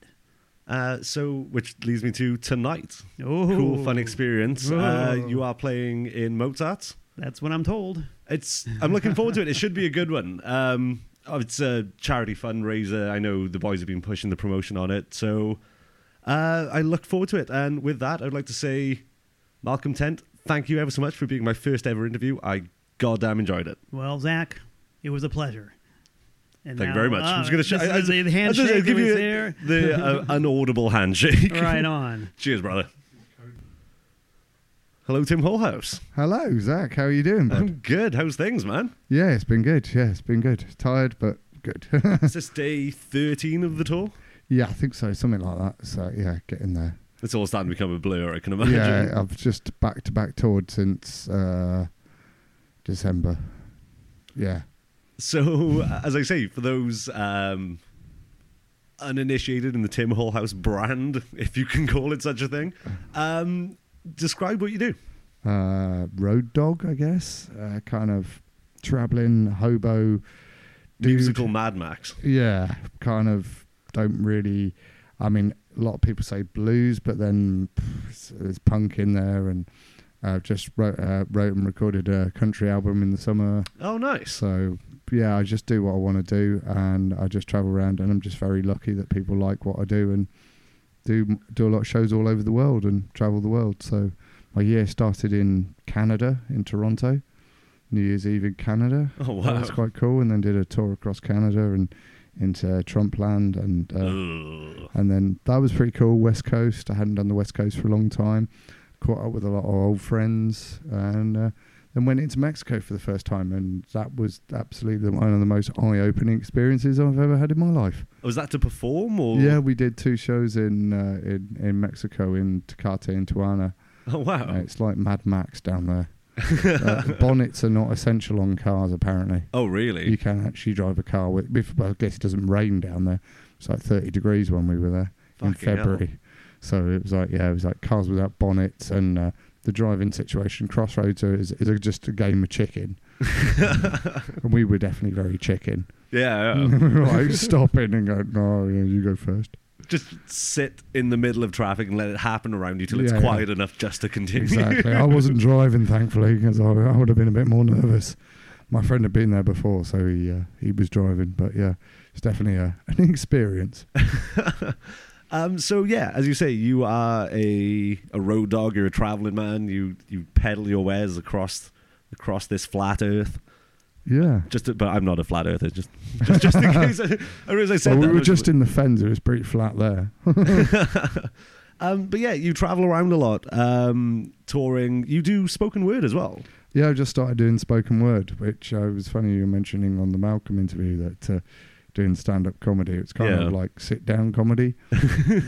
Uh, so, which leads me to tonight. Oh. Cool, fun experience. Oh. Uh, you are playing in Mozart. That's what I'm told. It's. I'm looking forward to it. It should be a good one. Um, oh, it's a charity fundraiser. I know the boys have been pushing the promotion on it, so uh, I look forward to it. And with that, I'd like to say, Malcolm Tent, thank you ever so much for being my first ever interview. I goddamn enjoyed it. Well, Zach, it was a pleasure. And Thank now, you very much. Uh, I'm just going to sh- I, I, the handshake I was give you there. The uh, unaudible handshake. Right on. Cheers, brother. Hello, Tim Holehouse. Hello, Zach. How are you doing, bud? I'm good. How's things, man? Yeah, it's been good. Yeah, it's been good. Tired, but good. Is this day thirteen of the tour? Yeah, I think so. Something like that. So, yeah, getting there. It's all starting to become a blur, I can imagine. Yeah, I've just back-to-back toured since uh, December. Yeah. So, as I say, for those um, uninitiated in the Tim Holehouse brand, if you can call it such a thing, um, describe what you do. Uh, road dog, I guess. Uh, kind of traveling, hobo. Dude. Musical Mad Max. Yeah, kind of don't really... I mean, a lot of people say blues, but then pff, there's punk in there and... I've just wrote, uh, wrote and recorded a country album in the summer. Oh, nice. So, yeah, I just do what I want to do, and I just travel around, and I'm just very lucky that people like what I do and do do a lot of shows all over the world and travel the world. So my year started in Canada, in Toronto, New Year's Eve in Canada. Oh, wow. That's quite cool. And then did a tour across Canada and into Trump land. And, uh, and then that was pretty cool, West Coast. I hadn't done the West Coast for a long time. Caught up with a lot of old friends, and uh, then went into Mexico for the first time, and that was absolutely one of the most eye-opening experiences I've ever had in my life. Was that to perform, or? Yeah, we did two shows in uh, in, in Mexico, in Tecate and Tijuana. Oh wow! Uh, it's like Mad Max down there. uh, bonnets are not essential on cars, apparently. Oh really? You can actually drive a car with. If, well, I guess it doesn't rain down there. It's like thirty degrees when we were there. Fucking in February. Hell. So it was like, yeah, it was like cars without bonnets and uh, the driving situation. Crossroads is, is just a game of chicken. And we were definitely very chicken. Yeah. yeah. We were like stopping and going, no, yeah, you go first. Just sit in the middle of traffic and let it happen around you till it's yeah, quiet yeah. enough just to continue. Exactly. I wasn't driving, thankfully, because I, I would have been a bit more nervous. My friend had been there before, so he, uh, he was driving. But yeah, it's definitely a, an experience. Um, so, yeah, as you say, you are a, a road dog, you're a traveling man, you, you peddle your wares across across this flat earth. Yeah. Just, to, But I'm not a flat earther, just just, just in case. I, I realize I said well, that. We were just in the fens, it was pretty flat there. um, but, yeah, you travel around a lot, um, touring. You do spoken word as well. Yeah, I just started doing spoken word, which uh, was funny you were mentioning on the Malcolm interview that... Uh, doing stand-up comedy. It's kind yeah. of like sit-down comedy.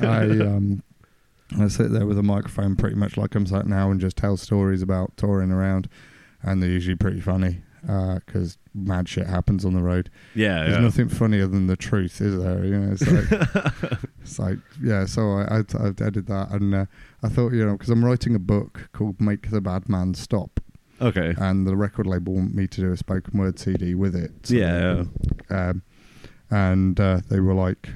I um, I sit there with a microphone pretty much like I'm sat now and just tell stories about touring around, and they're usually pretty funny. because uh, mad shit happens on the road. Yeah, there's yeah. nothing funnier than the truth, is there? You know, it's like, it's like yeah. So I, I, I did that, and uh, I thought, you know, because I'm writing a book called "Make the Bad Man Stop." Okay. And the record label want me to do a spoken word C D with it. So yeah. yeah. Um, and uh, they were like,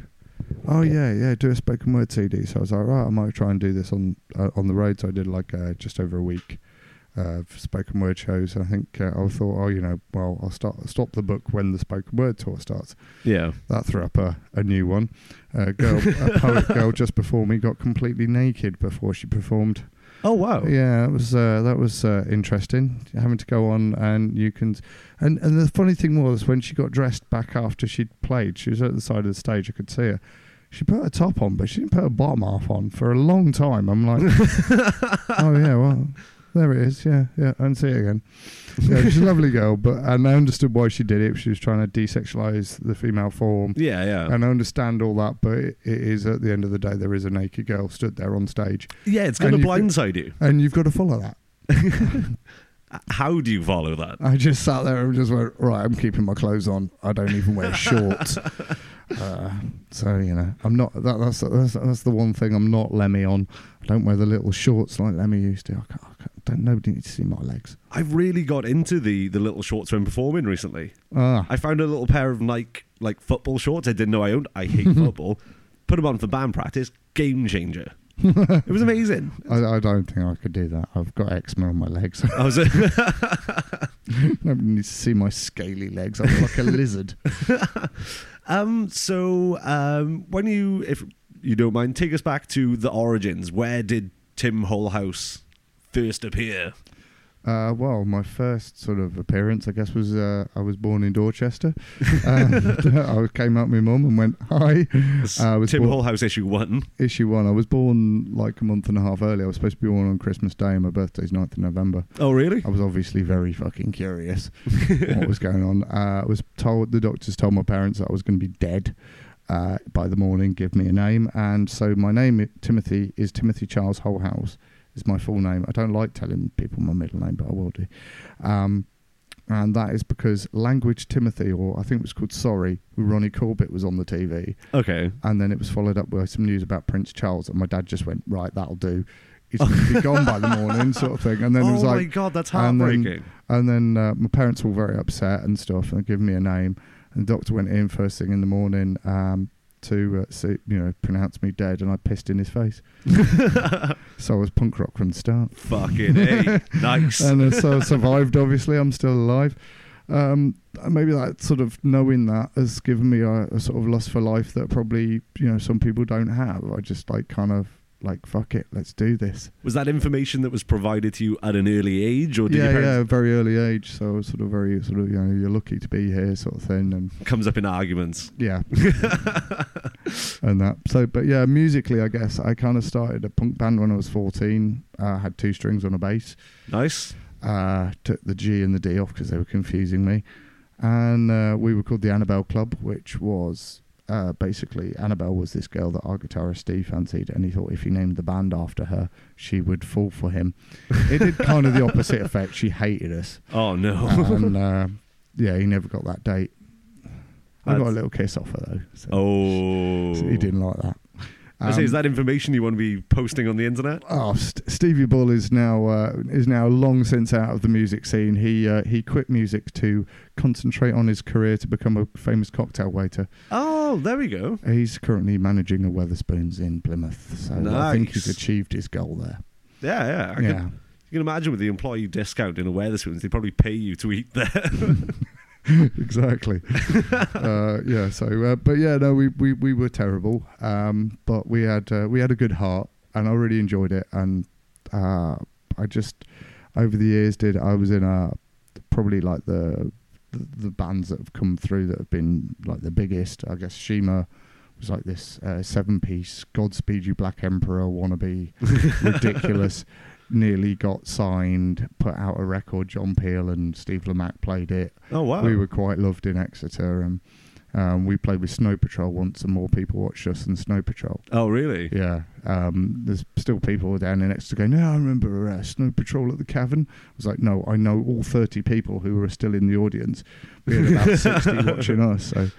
"Oh yeah, yeah, do a spoken word C D." So I was like, "Right, I might try and do this on uh, on the road." So I did like uh, just over a week. Uh, spoken word shows, and I think uh, I thought, oh, you know, well, I'll start stop the book when the spoken word tour starts. Yeah, that threw up a, a new one. A girl, a poet girl just before me got completely naked before she performed. Oh wow! Yeah, it was uh, that was uh, interesting. Having to go on, and you can, and and the funny thing was when she got dressed back after she'd played, she was at the side of the stage. I could see her. She put her top on, but she didn't put her bottom half on for a long time. I'm like, oh yeah, well. There it is, yeah, yeah, and see it again. Yeah, she's a lovely girl, but and I understood why she did it. She was trying to desexualize the female form. Yeah, yeah. And I understand all that, but it, it is at the end of the day, there is a naked girl stood there on stage. Yeah, it's going to blindside you. And you've got to follow that. How do you follow that? I just sat there and just went, right, I'm keeping my clothes on. I don't even wear shorts. Uh, so, you know, I'm not, that, that's, that's that's the one thing I'm not Lemmy on. I don't wear the little shorts like Lemmy used to. I can't, I can't, don't, nobody needs to see my legs. I've really got into the, the little shorts when performing recently. Ah. I found a little pair of Nike, like football shorts I didn't know I owned. I hate football. Put them on for band practice. Game changer. It was amazing. I, I don't think I could do that. I've got eczema on my legs. I was nobody needs to see my scaly legs. I'm like a lizard. um. So, um, when you, if you don't mind, take us back to the origins. Where did Tim Holehouse first appear? Uh, well, my first sort of appearance, I guess, was uh, I was born in Dorchester. And I came out with my mum and went, hi. Uh, Tim born- Holehouse, issue one. Issue one. I was born like a month and a half early. I was supposed to be born on Christmas Day, and my birthday's ninth of November. Oh, really? I was obviously very fucking curious what was going on. Uh, I was told, the doctors told my parents that I was going to be dead uh, by the morning, give me a name. And so my name, Timothy, is Timothy Charles Holehouse. Is my full name. I don't like telling people my middle name, but I will do. Um, and that is because Language Timothy, or I think it was called Sorry, Ronnie Corbett was on the T V. Okay. And then it was followed up by some news about Prince Charles, and my dad just went, right, that'll do. He's going to be gone by the morning, sort of thing. And then oh it was like... Oh my God, that's heartbreaking. And then, and then uh, my parents were very upset and stuff, and they gave me a name. And the doctor went in first thing in the morning um, to, uh, see, you know, pronounce me dead, and I pissed in his face. So I was punk rock from the start. Fucking A. Nice. And uh, so I survived, obviously. I'm still alive. Um, maybe that sort of knowing that has given me a, a sort of lust for life that probably, you know, some people don't have. I just like kind of like, fuck it, let's do this. Was that information that was provided to you at an early age? Or did yeah, yeah, very early age. So I was sort of very, sort of, you know, you're lucky to be here sort of thing. And comes up in arguments. Yeah. And that. So, but yeah, musically, I guess I kind of started a punk band when I was fourteen. I uh, had two strings on a bass. Nice. Uh, took the G and the D off because they were confusing me. And uh, we were called the Annabelle Club, which was... Uh, basically, Annabelle was this girl that our guitarist Steve fancied, and he thought if he named the band after her, she would fall for him. It did kind of the opposite effect. She hated us. Oh, no. And uh, yeah, he never got that date. I That's... got a little kiss off her, though. So oh. She, so he didn't like that. Um, I say, is that information you want to be posting on the internet? Oh, St- Stevie Bull is now uh, is now long since out of the music scene. He uh, he quit music to concentrate on his career to become a famous cocktail waiter. Oh, there we go. He's currently managing a Wetherspoons in Plymouth, so nice. I think he's achieved his goal there. Yeah, yeah. I yeah. Can, you can imagine with the employee discount in a Wetherspoons, they probably pay you to eat there. Exactly. uh, yeah. So, uh, but yeah, no, we, we, we were terrible, um, but we had uh, we had a good heart, and I really enjoyed it. And uh, I just over the years did I was in a probably like the, the the bands that have come through that have been like the biggest. I guess Shimá was like this uh, seven piece Godspeed You Black Emperor wannabe, ridiculous. Nearly got signed, put out a record. John Peel and Steve Lamack played it. Oh wow! We were quite loved in Exeter, and Um, we played with Snow Patrol once, and more people watched us than Snow Patrol. Oh, really? Yeah. Um, there's still people down there next to going, no, I remember uh, Snow Patrol at the Cavern. I was like, no, I know all thirty people who were still in the audience. We had about sixty watching us. So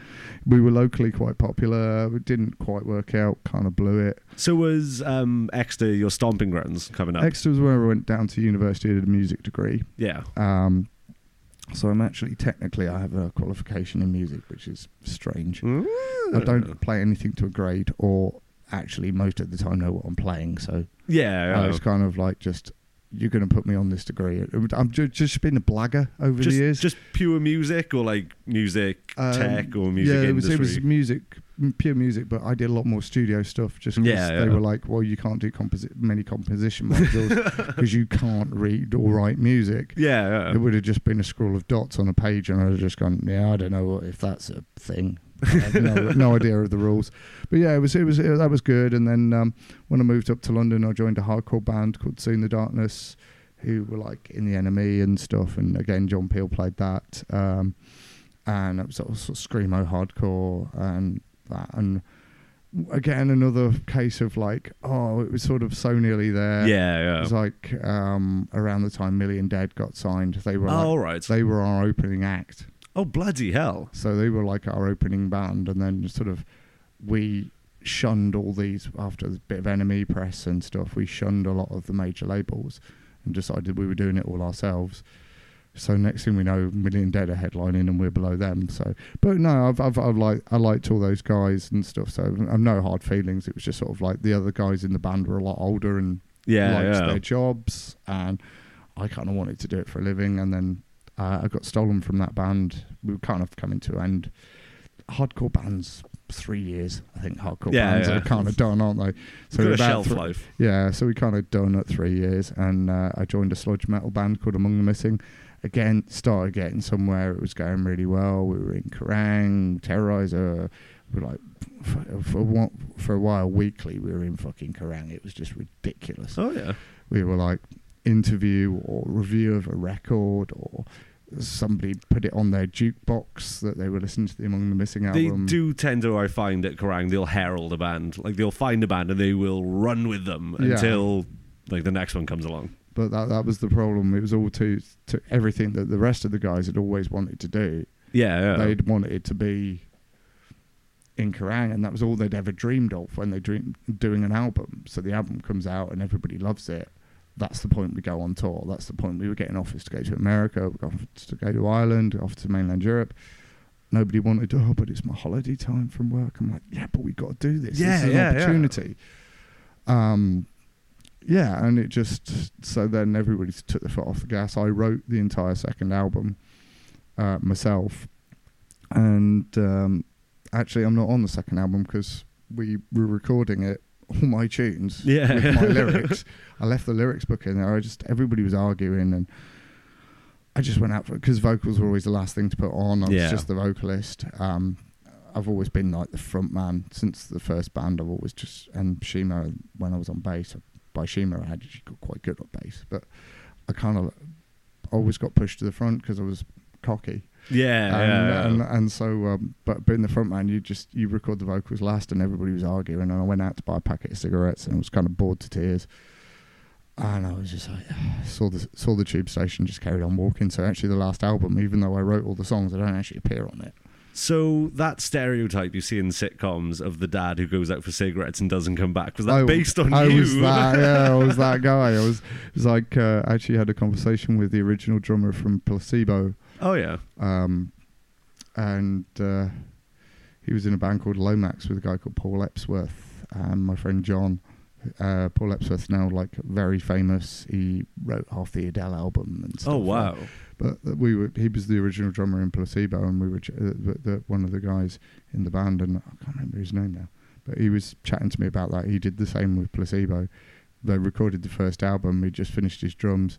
we were locally quite popular. It didn't quite work out, kind of blew it. So was um, Exeter your stomping grounds coming up? Exeter was where I went down to university, did a music degree. Yeah. Um, so I'm actually, technically, I have a qualification in music, which is strange. Ooh. I don't play anything to a grade, or actually most of the time know what I'm playing. So yeah, yeah. I was kind of like, just, you're going to put me on this degree. I've just been a blagger over just, the years. Just pure music, or like music um, tech or music yeah, it was, industry? Yeah, it was music, pure music, but I did a lot more studio stuff just because yeah, yeah. they were like, well, you can't do composi- many composition modules because you can't read or write music. Yeah, yeah. It would have just been a scroll of dots on a page, and I would have just gone, yeah, I don't know what, if that's a thing. I had no, no idea of the rules. But yeah, it was, it was, it, that was good. And then um, when I moved up to London, I joined a hardcore band called Seen the Darkness, who were like in the Enemy and stuff. And again, John Peel played that. Um, and it was sort of screamo hardcore and that. And again, another case of like, oh, it was sort of so nearly there. Yeah, yeah. It was like um, around the time Million Dead got signed. They were, oh, like, all right. They were our opening act. Oh, bloody hell. So they were like our opening band, and then sort of we shunned all these, after a bit of Enemy press and stuff, we shunned a lot of the major labels and decided we were doing it all ourselves. So next thing we know, Million Dead are headlining and we're below them. So, but no, I've, I've, I've like, I liked all those guys and stuff, so I've no hard feelings. It was just sort of like the other guys in the band were a lot older and yeah, liked yeah. their jobs, and I kind of wanted to do it for a living, and then Uh, I got stolen from that band. We were kind of coming to an end. Hardcore bands, three years, I think hardcore yeah, bands yeah. are kind of done, aren't they? So we've got a shelf th- life. Yeah, so we kind of done at three years, and uh, I joined a sludge metal band called Among the Missing. Again, started getting somewhere. It was going really well. We were in Kerrang, Terrorizer. We were like, for, for, one, for a while, weekly, we were in fucking Kerrang. It was just ridiculous. Oh, yeah. We were like, interview or review of a record, or somebody put it on their jukebox that they were listening to the Among the Missing album. They do tend to, I find, at Kerrang, they'll herald a band. Like, they'll find a band and they will run with them yeah. until like the next one comes along. But that that was the problem. It was all to, to everything that the rest of the guys had always wanted to do. Yeah, yeah. They'd wanted to be in Kerrang, and that was all they'd ever dreamed of when they dreamed doing an album. So the album comes out and everybody loves it. That's the point we go on tour. That's the point we were getting offers to go to America, offers to go to Ireland, offers to mainland Europe. Nobody wanted to, oh, but it's my holiday time from work. I'm like, yeah, but we got to do this. Yeah, this is yeah, an opportunity. Yeah. Um, yeah, and it just, so then everybody took the foot off the gas. I wrote the entire second album uh, myself. And um, actually, I'm not on the second album because we were recording it. All my tunes yeah. with my lyrics. I left the lyrics book in there. I just, everybody was arguing, and I just went out for it because vocals were always the last thing to put on. I was yeah. just the vocalist. Um, I've always been like the front man since the first band. I've always just, and Shimá, when I was on bass, by Shimá, I had she got quite good on bass, but I kind of always got pushed to the front because I was cocky. Yeah, and, yeah, and, yeah, and so, um, but being the front man, you just you record the vocals last, and everybody was arguing. And I went out to buy a packet of cigarettes, and I was kind of bored to tears. And I was just like, saw the saw the tube station, just carried on walking. So actually, the last album, even though I wrote all the songs, I don't actually appear on it. So that stereotype you see in sitcoms of the dad who goes out for cigarettes and doesn't come back, was that I, based on I you? Was that, yeah, I was that guy. I was, it was like, uh, I actually had a conversation with the original drummer from Placebo. Oh, yeah. Um, and uh, he was in a band called Lomax with a guy called Paul Epsworth and my friend John. Uh, Paul Epsworth's now, like, very famous. He wrote half the Adele album and stuff. Oh, wow. Like. But we were, he was the original drummer in Placebo, and we were ch- the, the, one of the guys in the band, and I can't remember his name now, but he was chatting to me about that. He did the same with Placebo. They recorded the first album. He just finished his drums.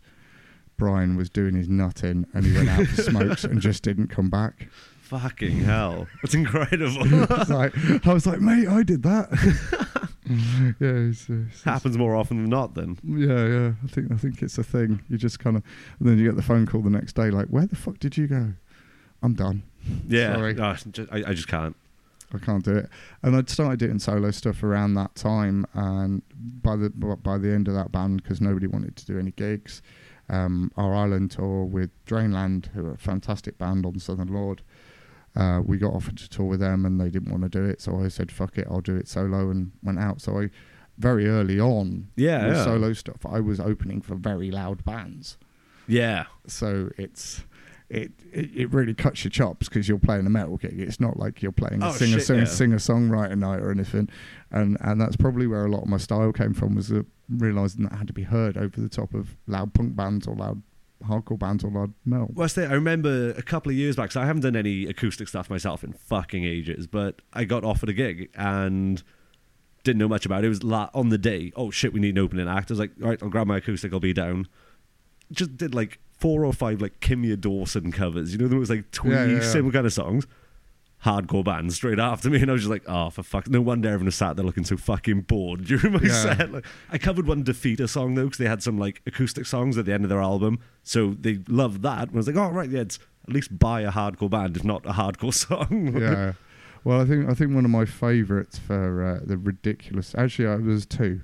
Brian was doing his nutting, and he went out for smokes and just didn't come back. Fucking hell. That's incredible. Like, I was like, mate, I did that. yeah, it's, it's, happens it's, more often than not then. Yeah, yeah. I think I think it's a thing. You just kind of, and then you get the phone call the next day like, where the fuck did you go? I'm done. Yeah, Sorry. No, I, I just can't. I can't do it. And I'd started doing solo stuff around that time, and by the by the end of that band, because nobody wanted to do any gigs, um, our island tour with Drainland, who are a fantastic band on Southern Lord, uh, we got offered to tour with them, and they didn't want to do it, so I said, fuck it, I'll do it solo, and went out. So I, very early on, yeah, with yeah. solo stuff, I was opening for very loud bands. Yeah. So it's... It, it it really cuts your chops because you're playing a metal gig. It's not like you're playing a oh, singer, shit, sing, yeah. singer-songwriter night or anything. And and that's probably where a lot of my style came from, was uh, realising that I had to be heard over the top of loud punk bands or loud hardcore bands or loud metal. Well, I remember a couple of years back, because I haven't done any acoustic stuff myself in fucking ages, but I got offered a gig and didn't know much about it. It was la- on the day, oh shit, we need an opening act. I was like, all right, I'll grab my acoustic, I'll be down. Just did like... four or five like Kimya Dawson covers, you know, there was like twenty yeah, yeah, yeah. same kind of songs, hardcore bands straight after me, and I was just like, oh for fuck, no wonder everyone sat there looking so fucking bored during my yeah. set. Like, I covered one Defeater song though, because they had some like acoustic songs at the end of their album, so they loved that. And I was like, oh right, yeah, it's at least buy a hardcore band if not a hardcore song. Yeah, well I think I think one of my favourites for uh, the ridiculous, actually uh, there's two,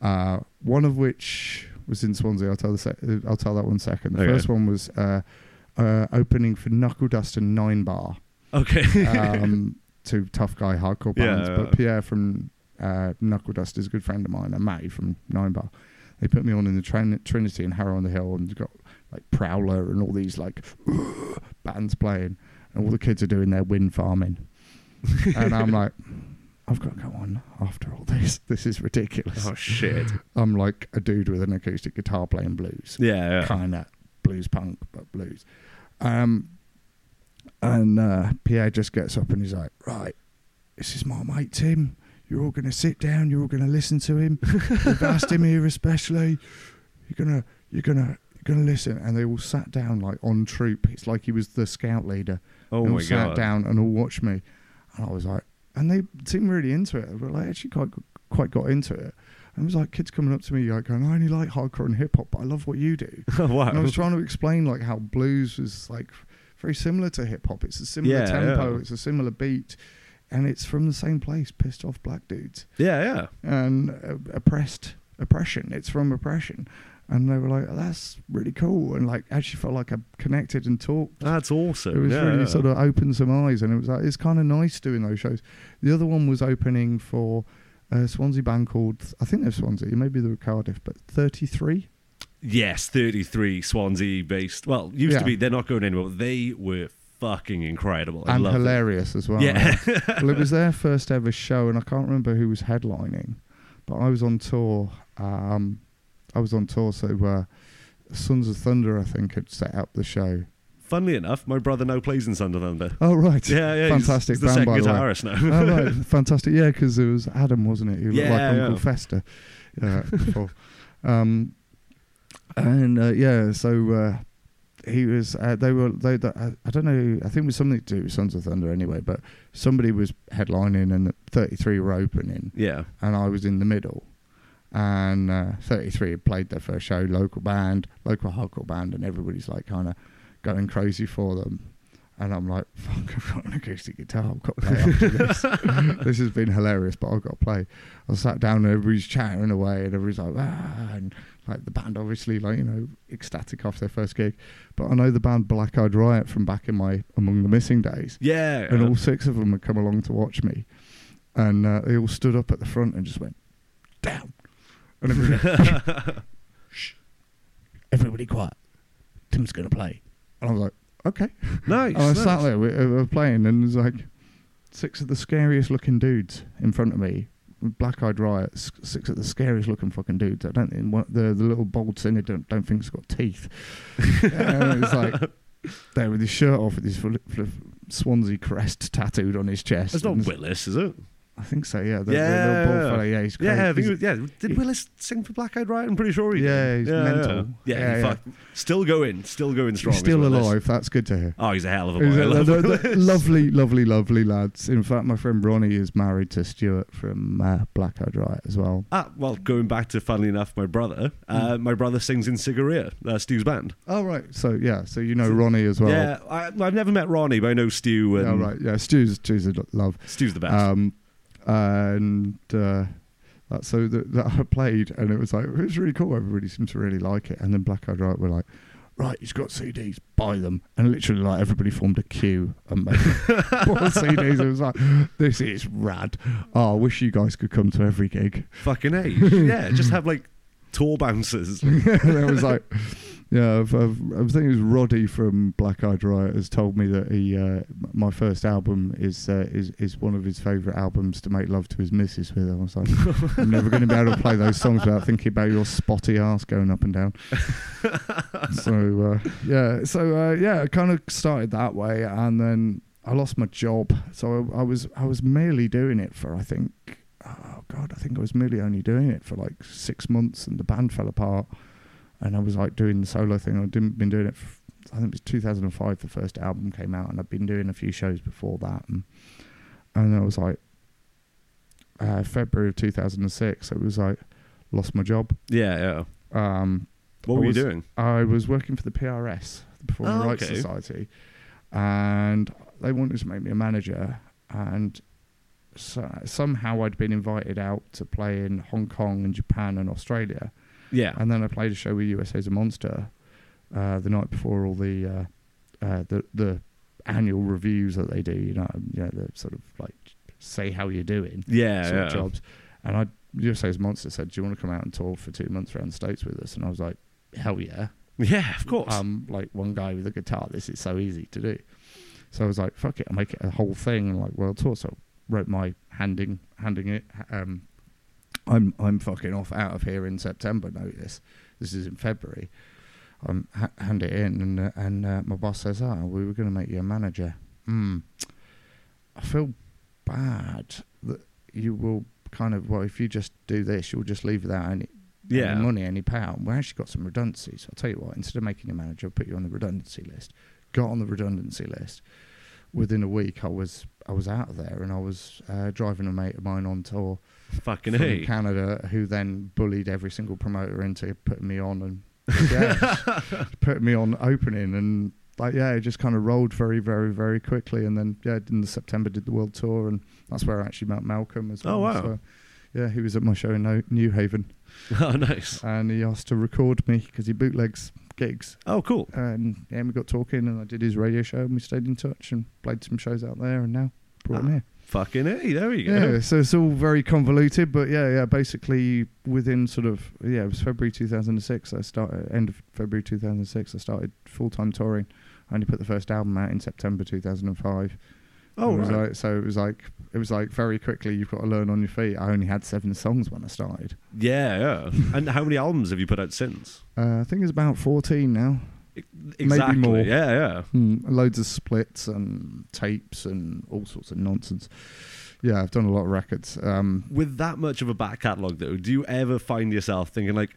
uh, one of which was in Swansea. I'll tell the sec- I'll tell that one second. The okay. first one was uh, uh, opening for Knuckle Dust and Nine Bar. Okay. um, two tough guy hardcore bands. Yeah, but yeah. Pierre from uh, Knuckle Dust is a good friend of mine, and Matty from Nine Bar. They put me on in the Trin- Trinity and Harrow on the Hill, and got like Prowler and all these like bands playing, and all the kids are doing their wind farming, and I'm like, I've got to go on after all this. This is ridiculous. Oh, shit. I'm like a dude with an acoustic guitar playing blues. Yeah. yeah. Kind of blues punk, but blues. Um, and uh, Pierre just gets up and he's like, right, this is my mate Tim. You're all going to sit down. You're all going to listen to him. We've asked him here especially. You're going to, you're going to, you're going to listen. And they all sat down like on troop. It's like he was the scout leader. Oh, my God. They all sat down and all watched me. And I was like, and they seemed really into it. But I actually quite quite got into it. And it was like kids coming up to me like going, I only like hardcore and hip hop, but I love what you do. Oh, wow. And I was trying to explain like how blues was like very similar to hip hop. It's a similar yeah, tempo, yeah. it's a similar beat, and it's from the same place, pissed off black dudes. Yeah, yeah. And uh, oppressed oppression. It's from oppression. And they were like, oh, that's really cool. And like, actually felt like I connected and talked. That's awesome. It was yeah, really yeah. sort of opened some eyes. And it was like, it's kind of nice doing those shows. The other one was opening for a Swansea band called, I think they're Swansea, maybe they're Cardiff, but thirty-three. Yes, thirty-three, Swansea based. Well, used yeah. to be, they're not going anywhere. They were fucking incredible. I and hilarious it. As well. Yeah. Right? Well, it was their first ever show, and I can't remember who was headlining, but I was on tour. Um, I was on tour, so uh, Sons of Thunder, I think, had set up the show. Funnily enough, my brother now plays in Sons of Thunder. Oh, right. Yeah, yeah. Fantastic he's, he's band, by the way. He's the second guitarist now. Oh, right. Fantastic. Yeah, because it was Adam, wasn't it? He looked yeah, like yeah. Uncle Fester. Yeah. Before. Um, and, uh, yeah, so uh, he was, uh, they were, they, they, I, I don't know, I think it was something to do with Sons of Thunder anyway, but somebody was headlining and thirty-three were opening. Yeah. And I was in the middle. And uh, thirty-three had played their first show, local band, local hardcore band, and everybody's like kind of going crazy for them. And I'm like, fuck, I've got an acoustic guitar, I've got to play after this. This has been hilarious, but I've got to play. I sat down and everybody's chattering away, and everybody's like, ah, and like the band obviously, like, you know, ecstatic off their first gig. But I know the band Black Eyed Riot from back in my Among the Missing days. Yeah. And all six of them had come along to watch me. And uh, they all stood up at the front and just went, down. And everybody, went, shh, everybody quiet. Tim's going to play. And I was like, okay. Nice. And I nice. sat there, we, we were playing, and there's like six of the scariest looking dudes in front of me. Black Eyed Riot, six of the scariest looking fucking dudes. I don't think one, the the little bald singer don't don't think he's got teeth. And it's like there with his shirt off with his fl- fl- Swansea crest tattooed on his chest. It's not Willis, is it? I think so, yeah. The, yeah. The little bald fella, yeah, he's great. Yeah, he's, was, yeah. Did he, Willis sing for Black Eyed Riot? I'm pretty sure he did. Yeah, he's yeah, mental. Yeah, yeah, yeah, yeah. He still going, still going strong. He's still alive, Willis. That's good to hear. Oh, he's a hell of a boy. A, love the, the lovely, lovely, lovely lads. In fact, my friend Ronnie is married to Stuart from uh, Black Eyed Riot as well. Ah, well, going back to, funnily enough, my brother. Uh, mm. My brother sings in Cigaria, uh, Stu's band. Oh, right. So, yeah, so you know so, Ronnie as well. Yeah, I, I've never met Ronnie, but I know Stu. And oh, right. Yeah, Stu's, Stu's a love. Stu's the best. Um, Uh, and uh, that, so that, that I played, and it was like, it was really cool. Everybody seemed to really like it. And then Black Eyed Riot were like, right, he's got C Ds, buy them. And literally, like, everybody formed a queue and made bought C Ds. It was like, this is rad. Oh, I wish you guys could come to every gig. Fucking A. Yeah, just have like tour bouncers. And it was like, yeah, I've, I've, I think it was Roddy from Black Eyed Riot has told me that he, uh, my first album is uh, is is one of his favourite albums to make love to his missus with. I was like, I'm never going to be able to play those songs without thinking about your spotty ass going up and down. so uh, yeah, so uh, yeah, I kind of started that way, and then I lost my job, so I, I was I was merely doing it for I think, oh god, I think I was merely only doing it for like six months, and the band fell apart. And I was like doing the solo thing. I'd been doing it, for, I think it was two thousand five, the first album came out, and I'd been doing a few shows before that. And, and I was like, uh, February of two thousand six, it was like, lost my job. Yeah, yeah. Um, what I were was, you doing? I was working for the P R S, the Performing oh, Rights okay. Society, and they wanted to make me a manager. And so, somehow I'd been invited out to play in Hong Kong and Japan and Australia. Yeah, and then I played a show with U S A's a Monster uh, the night before all the uh, uh, the the annual reviews that they do. You know, you know, the sort of like say how you're doing. Yeah, sort yeah. of jobs. And I U S A's Monster said, "Do you want to come out and tour for two months around the States with us?" And I was like, "Hell yeah, yeah, of course." I'm um, like one guy with a guitar. This is so easy to do. So I was like, "Fuck it, I'll make it a whole thing and like world tour." So I wrote my handing handing it. Um, I'm I'm fucking off out of here in September. Notice this is in February. I um, ha- hand it in, and uh, and uh, my boss says, "Ah, oh, we were going to make you a manager." Mm. I feel bad that you will kind of well, if you just do this, you'll just leave without any, yeah. any money, any power. We actually got some redundancy, so I'll tell you what. Instead of making you a manager, I'll put you on the redundancy list. Got on the redundancy list. Within a week, I was I was out of there, and I was uh, driving a mate of mine on tour. Fucking from hey. Canada, who then bullied every single promoter into putting me on and yeah, putting me on opening, and like yeah, it just kind of rolled very, very, very quickly, and then yeah, in the September did the world tour, and that's where I actually met Malcolm as well. Oh wow! So, yeah, he was at my show in New Haven. Oh nice! And he asked to record me because he bootlegs gigs. Oh cool! And yeah, we got talking, and I did his radio show, and we stayed in touch, and played some shows out there, and now brought ah. him here. Fucking it, there you go. Yeah, so it's all very convoluted, but yeah, yeah. Basically, within sort of yeah, it was February two thousand and six. I started end of February two thousand and six. I started full time touring. I only put the first album out in September two thousand and five. Oh right. Like, so it was like it was like very quickly. You've got to learn on your feet. I only had seven songs when I started. Yeah, yeah. And how many albums have you put out since? Uh, I think it's about fourteen now. Exactly. Maybe more. Yeah, yeah. Mm, loads of splits and tapes and all sorts of nonsense. Yeah, I've done a lot of records. Um, With that much of a back catalogue, though, do you ever find yourself thinking like,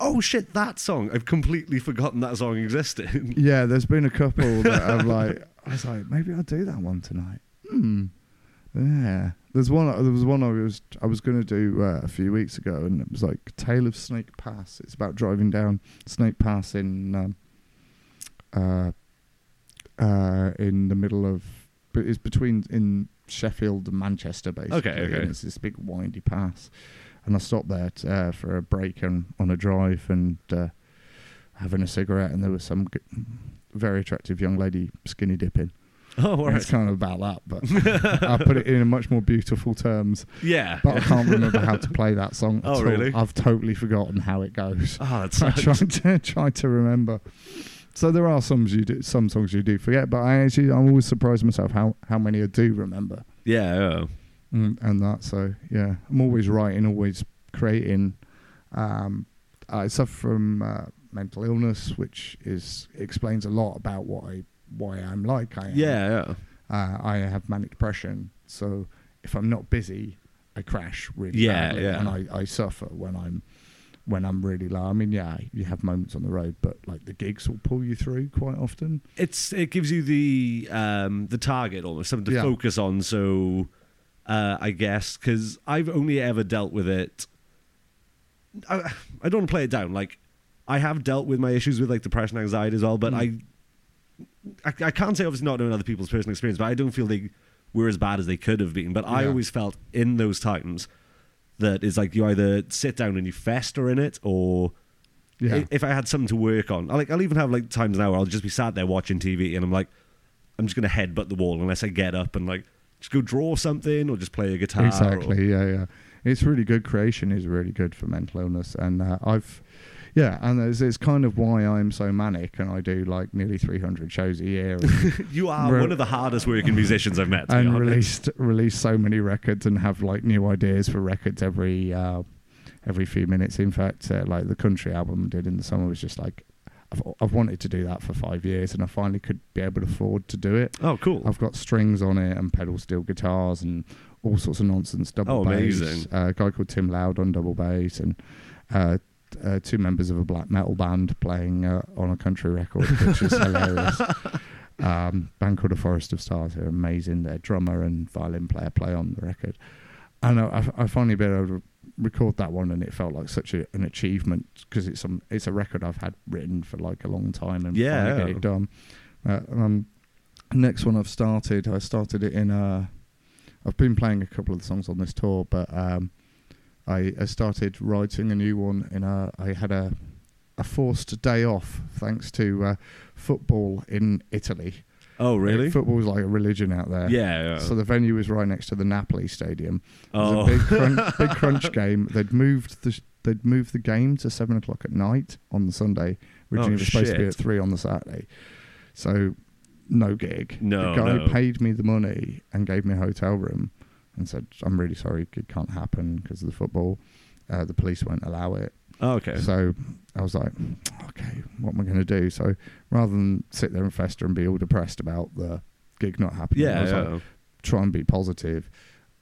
"Oh shit, that song! I've completely forgotten that song existed." Yeah, there's been a couple that I've like, I was like, maybe I'll do that one tonight. Hmm. Yeah. There's one. There was one I was I was going to do uh, a few weeks ago, and it was like "Tale of Snake Pass." It's about driving down Snake Pass in. Um, Uh, uh, in the middle of it's between in Sheffield and Manchester basically. Okay, okay. And it's this big windy pass, and I stopped there t- uh, for a break and on a drive and uh, having a cigarette, and there was some g- very attractive young lady skinny dipping. Oh, right. It's kind of about that, but I put it in much more beautiful terms. Yeah. But I can't remember how to play that song at oh, all. Really? I've totally forgotten how it goes. Oh, that's I tried to, tried to remember. So there are some you do, some songs you do forget, but I actually I'm always surprised myself how, how many I do remember. Yeah, yeah. Mm, and that so yeah, I'm always writing, always creating. Um, I suffer from uh, mental illness, which is explains a lot about what I why I'm like I am. Yeah, yeah. Uh, I have manic depression, so. if I'm not busy, I crash really yeah, badly, yeah. and I, I suffer when I'm when I'm really low. I mean, yeah, you have moments on the road, but like the gigs will pull you through quite often. It's it gives you the um, the target almost, something to yeah. focus on. So uh, I guess because I've only ever dealt with it. I, I don't want to play it down. Like I have dealt with my issues with like depression, anxiety as well, but mm. I, I I can't say obviously not knowing other people's personal experience, but I don't feel they were as bad as they could have been. But yeah. I always felt in those times. That is like you either sit down and you fester in it, or yeah. if I had something to work on, I like I'll even have like times now where I'll just be sat there watching T V and I'm like, I'm just gonna headbutt the wall unless I get up and like just go draw something or just play a guitar. Exactly, or... yeah, yeah. It's really good. Creation is really good for mental illness, and uh, I've yeah, and it's, it's kind of why I'm so manic, and I do like nearly three hundred shows a year. You are re- one of the hardest working musicians I've met. To and released released so many records, and have like new ideas for records every uh, every few minutes. In fact, uh, like the country album I did in the summer was just like I've, I've wanted to do that for five years, and I finally could be able to afford to do it. Oh, cool! I've got strings on it and pedal steel guitars and all sorts of nonsense. Double oh, bass. Amazing. Uh, a guy called Tim Loud on double bass and. Uh, Uh, two members of a black metal band playing uh, on a country record, which is hilarious. Um, band called A Forest of Stars are amazing. Their drummer and violin player play on the record. And I, I finally been able to record that one, and it felt like such a, an achievement because it's some it's a record I've had written for like a long time and yeah. finally get it done. Uh, um, next one I've started, I started it in a... I've been playing a couple of the songs on this tour, but... Um, I started writing a new one in a, I had a, a forced day off thanks to uh, football in Italy. Oh, really? It, football was like a religion out there. Yeah, yeah. So the venue was right next to the Napoli stadium. Oh. It was a big crunch, big crunch game. They'd moved the they'd moved the game to seven o'clock at night on the Sunday. Originally oh, it was supposed shit. to be at three on the Saturday. So no gig. No, the guy no. paid me the money and gave me a hotel room. And said, I'm really sorry, it can't happen because of the football. Uh, the police won't allow it. Oh, okay. So I was like, okay, what am I going to do? So rather than sit there and fester and be all depressed about the gig not happening, yeah, I was yeah. like, try and be positive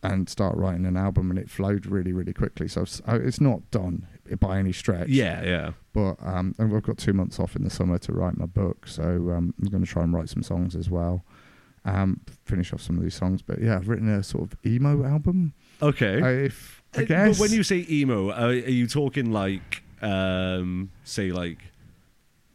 and start writing an album. And it flowed really, really quickly. So it's not done by any stretch. Yeah, yeah. But um, and I've got two months off in the summer to write my book. So um, I'm going to try and write some songs as well. Um, finish off some of these songs, but yeah, I've written a sort of emo album. Okay, uh, if I guess. But when you say emo, are, are you talking like, um, say, like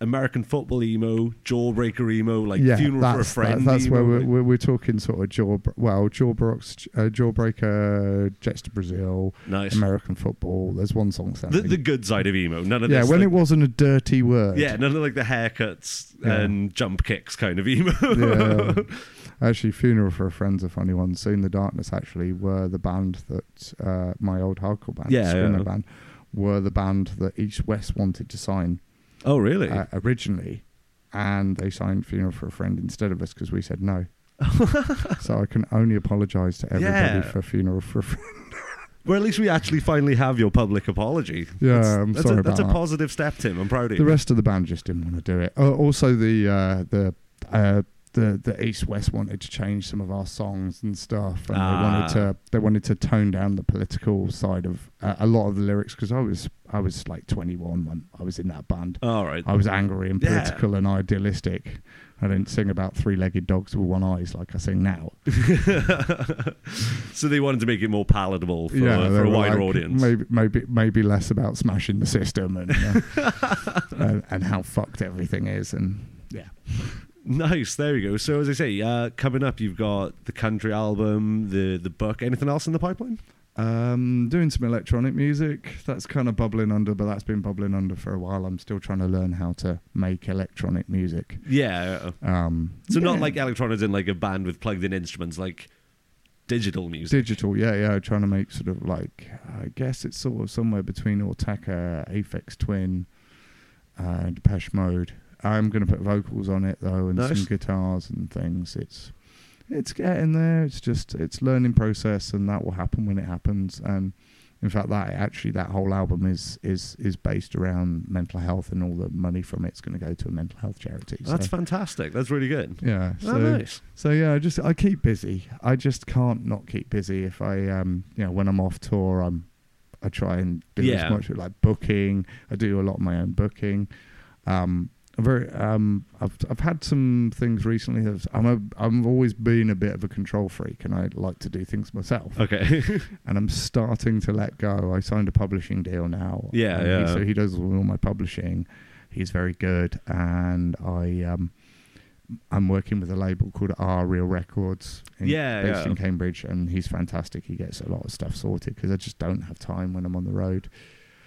American Football emo, Jawbreaker emo, like yeah, Funeral for a Friend? That, that's emo? where we're, we're we're talking sort of jaw well Jawbreaker, uh, Jawbreaker, Jets to Brazil, nice. American Football. There's one song the, the good side of emo. None of yeah, this, when like, it wasn't a dirty word. Yeah, none of like the haircuts yeah. and jump kicks kind of emo. Yeah. Actually, Funeral for a Friend's a funny one. Soon the Darkness actually were the band that uh, my old hardcore band, yeah, Soon yeah. the band, were the band that East West wanted to sign. Oh, really? Uh, originally, and they signed Funeral for a Friend instead of us because we said no. So I can only apologise to everybody yeah. for Funeral for a Friend. Well, at least we actually finally have your public apology. Yeah, that's, I'm that's sorry a, about that's that. That's a positive step, Tim. I'm proud of you. The rest of the band just didn't want to do it. Uh, also, the uh, the. Uh, The the East West wanted to change some of our songs and stuff, and ah. they wanted to they wanted to tone down the political side of uh, a lot of the lyrics because I was I was like twenty-one when I was in that band. All right, I was angry and political yeah. and idealistic. I didn't sing about three-legged dogs with one eyes like I sing now. So they wanted to make it more palatable for, yeah, uh, for a wider like, audience. Maybe maybe maybe less about smashing the system and uh, and, and how fucked everything is and yeah. Nice, there we go. So as I say, uh, coming up, you've got the country album, the the book. Anything else in the pipeline? Um, doing some electronic music. That's kind of bubbling under, but that's been bubbling under for a while. I'm still trying to learn how to make electronic music. Yeah. Um, so yeah. not like electronics in like a band with plugged-in instruments, like digital music. Digital, yeah, yeah. Trying to make sort of like, I guess it's sort of somewhere between Ortaka, Aphex Twin, uh, Depeche Mode. I'm going to put vocals on it though, and nice. some guitars and things. It's it's getting there. It's just it's learning process, and that will happen when it happens. And In fact, that actually that whole album is is is based around mental health, and all the money from it's going to go to a mental health charity. So. That's fantastic. That's really good. Yeah. So, oh, nice. So yeah, I just I keep busy. I just can't not keep busy. If I um you know when I'm off tour, I'm I try and do yeah. as much with, like booking. I do a lot of my own booking. Um, I'm very um I've I've had some things recently. That I'm a I've always been a bit of a control freak, and I like to do things myself. Okay. And I'm starting to let go. I signed a publishing deal now. Yeah, yeah. He, so he does all my publishing. He's very good, and I um, I'm working with a label called R Real Records. In, yeah, based yeah. in Cambridge, and he's fantastic. He gets a lot of stuff sorted because I just don't have time when I'm on the road.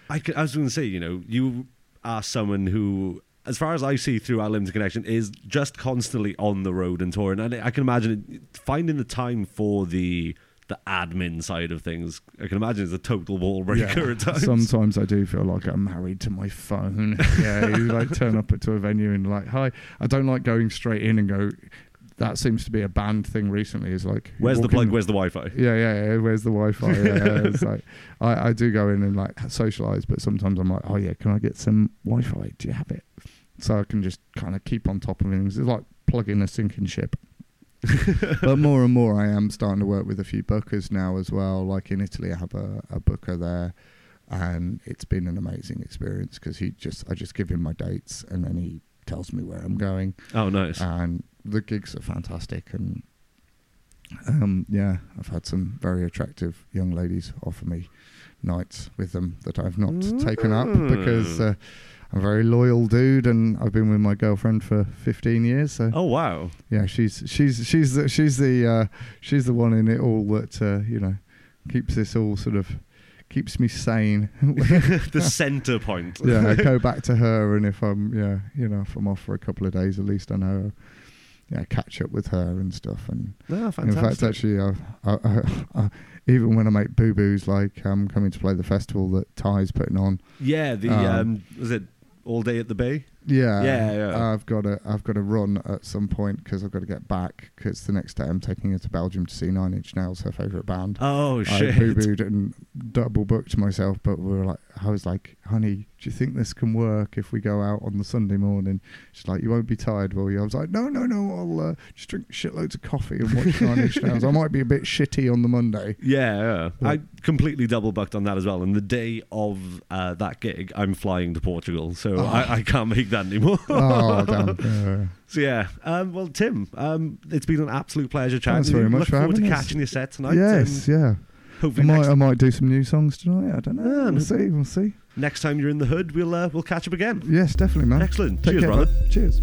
I, could, I was going to say, you know, you are someone who, as far as I see through our limited connection, is just constantly on the road and touring. And I can imagine finding the time for the the admin side of things, I can imagine it's a total wall breaker yeah. at times. Sometimes I do feel like I'm married to my phone. Yeah, you like turn up to a venue and like, hi. I don't like going straight in and go, that seems to be a banned thing recently. Is like, where's the plug? In, where's the Wi-Fi? Yeah, yeah, yeah. Where's the Wi-Fi? Yeah, yeah. It's like, I, I do go in and like socialize, but sometimes I'm like, oh yeah, can I get some Wi-Fi? Do you have it? So I can just kind of keep on top of things. It's like plugging a sinking ship. But more and more, I am starting to work with a few bookers now as well. Like in Italy, I have a, a booker there, and it's been an amazing experience because he just I just give him my dates, and then he tells me where I'm going. Oh, nice! And the gigs are fantastic, and um, yeah, I've had some very attractive young ladies offer me nights with them that I've not mm. taken up because. Uh, A very loyal dude, and I've been with my girlfriend for fifteen years. So, oh wow, yeah, she's she's she's the, she's the uh, she's the one in it all that uh, you know keeps this all sort of keeps me sane. The center point. Yeah, I go back to her, and if I'm yeah, you know, if I'm off for a couple of days, at least I know. Yeah, catch up with her and stuff. And oh, fantastic. In fact, actually, I, I, I, I, even when I make boo boos, like I'm um, coming to play the festival that Ty's putting on. Yeah, the um, um was it. All day at the bay. Yeah, yeah, yeah. I've got to, I've got to run at some point because I've got to get back. Because the next day I'm taking her to Belgium to see Nine Inch Nails, her favorite band. Oh shit! I boo-booed and double booked myself, but we were like, I was like, honey, do you think this can work if we go out on the Sunday morning? She's like, you won't be tired, will you? I was like, no, no, no. I'll uh, just drink shitloads of coffee and watch Nine Inch Nails. I might be a bit shitty on the Monday. Yeah, yeah. I completely double booked on that as well. And the day of uh, that gig, I'm flying to Portugal, so oh. I, I can't make that anymore. Oh, damn. Yeah. So yeah, um, well, Tim, um, it's been an absolute pleasure chatting. Thanks very much Look for forward having to us. Catching your set tonight. Yes, um, yeah. Hopefully, I might, I might do some new songs tonight. I don't know. Yeah, we'll see. We'll see. Next time you're in the hood, we'll uh, we'll catch up again. Yes, definitely, man. Excellent. Take Cheers, care, brother. Man. Cheers.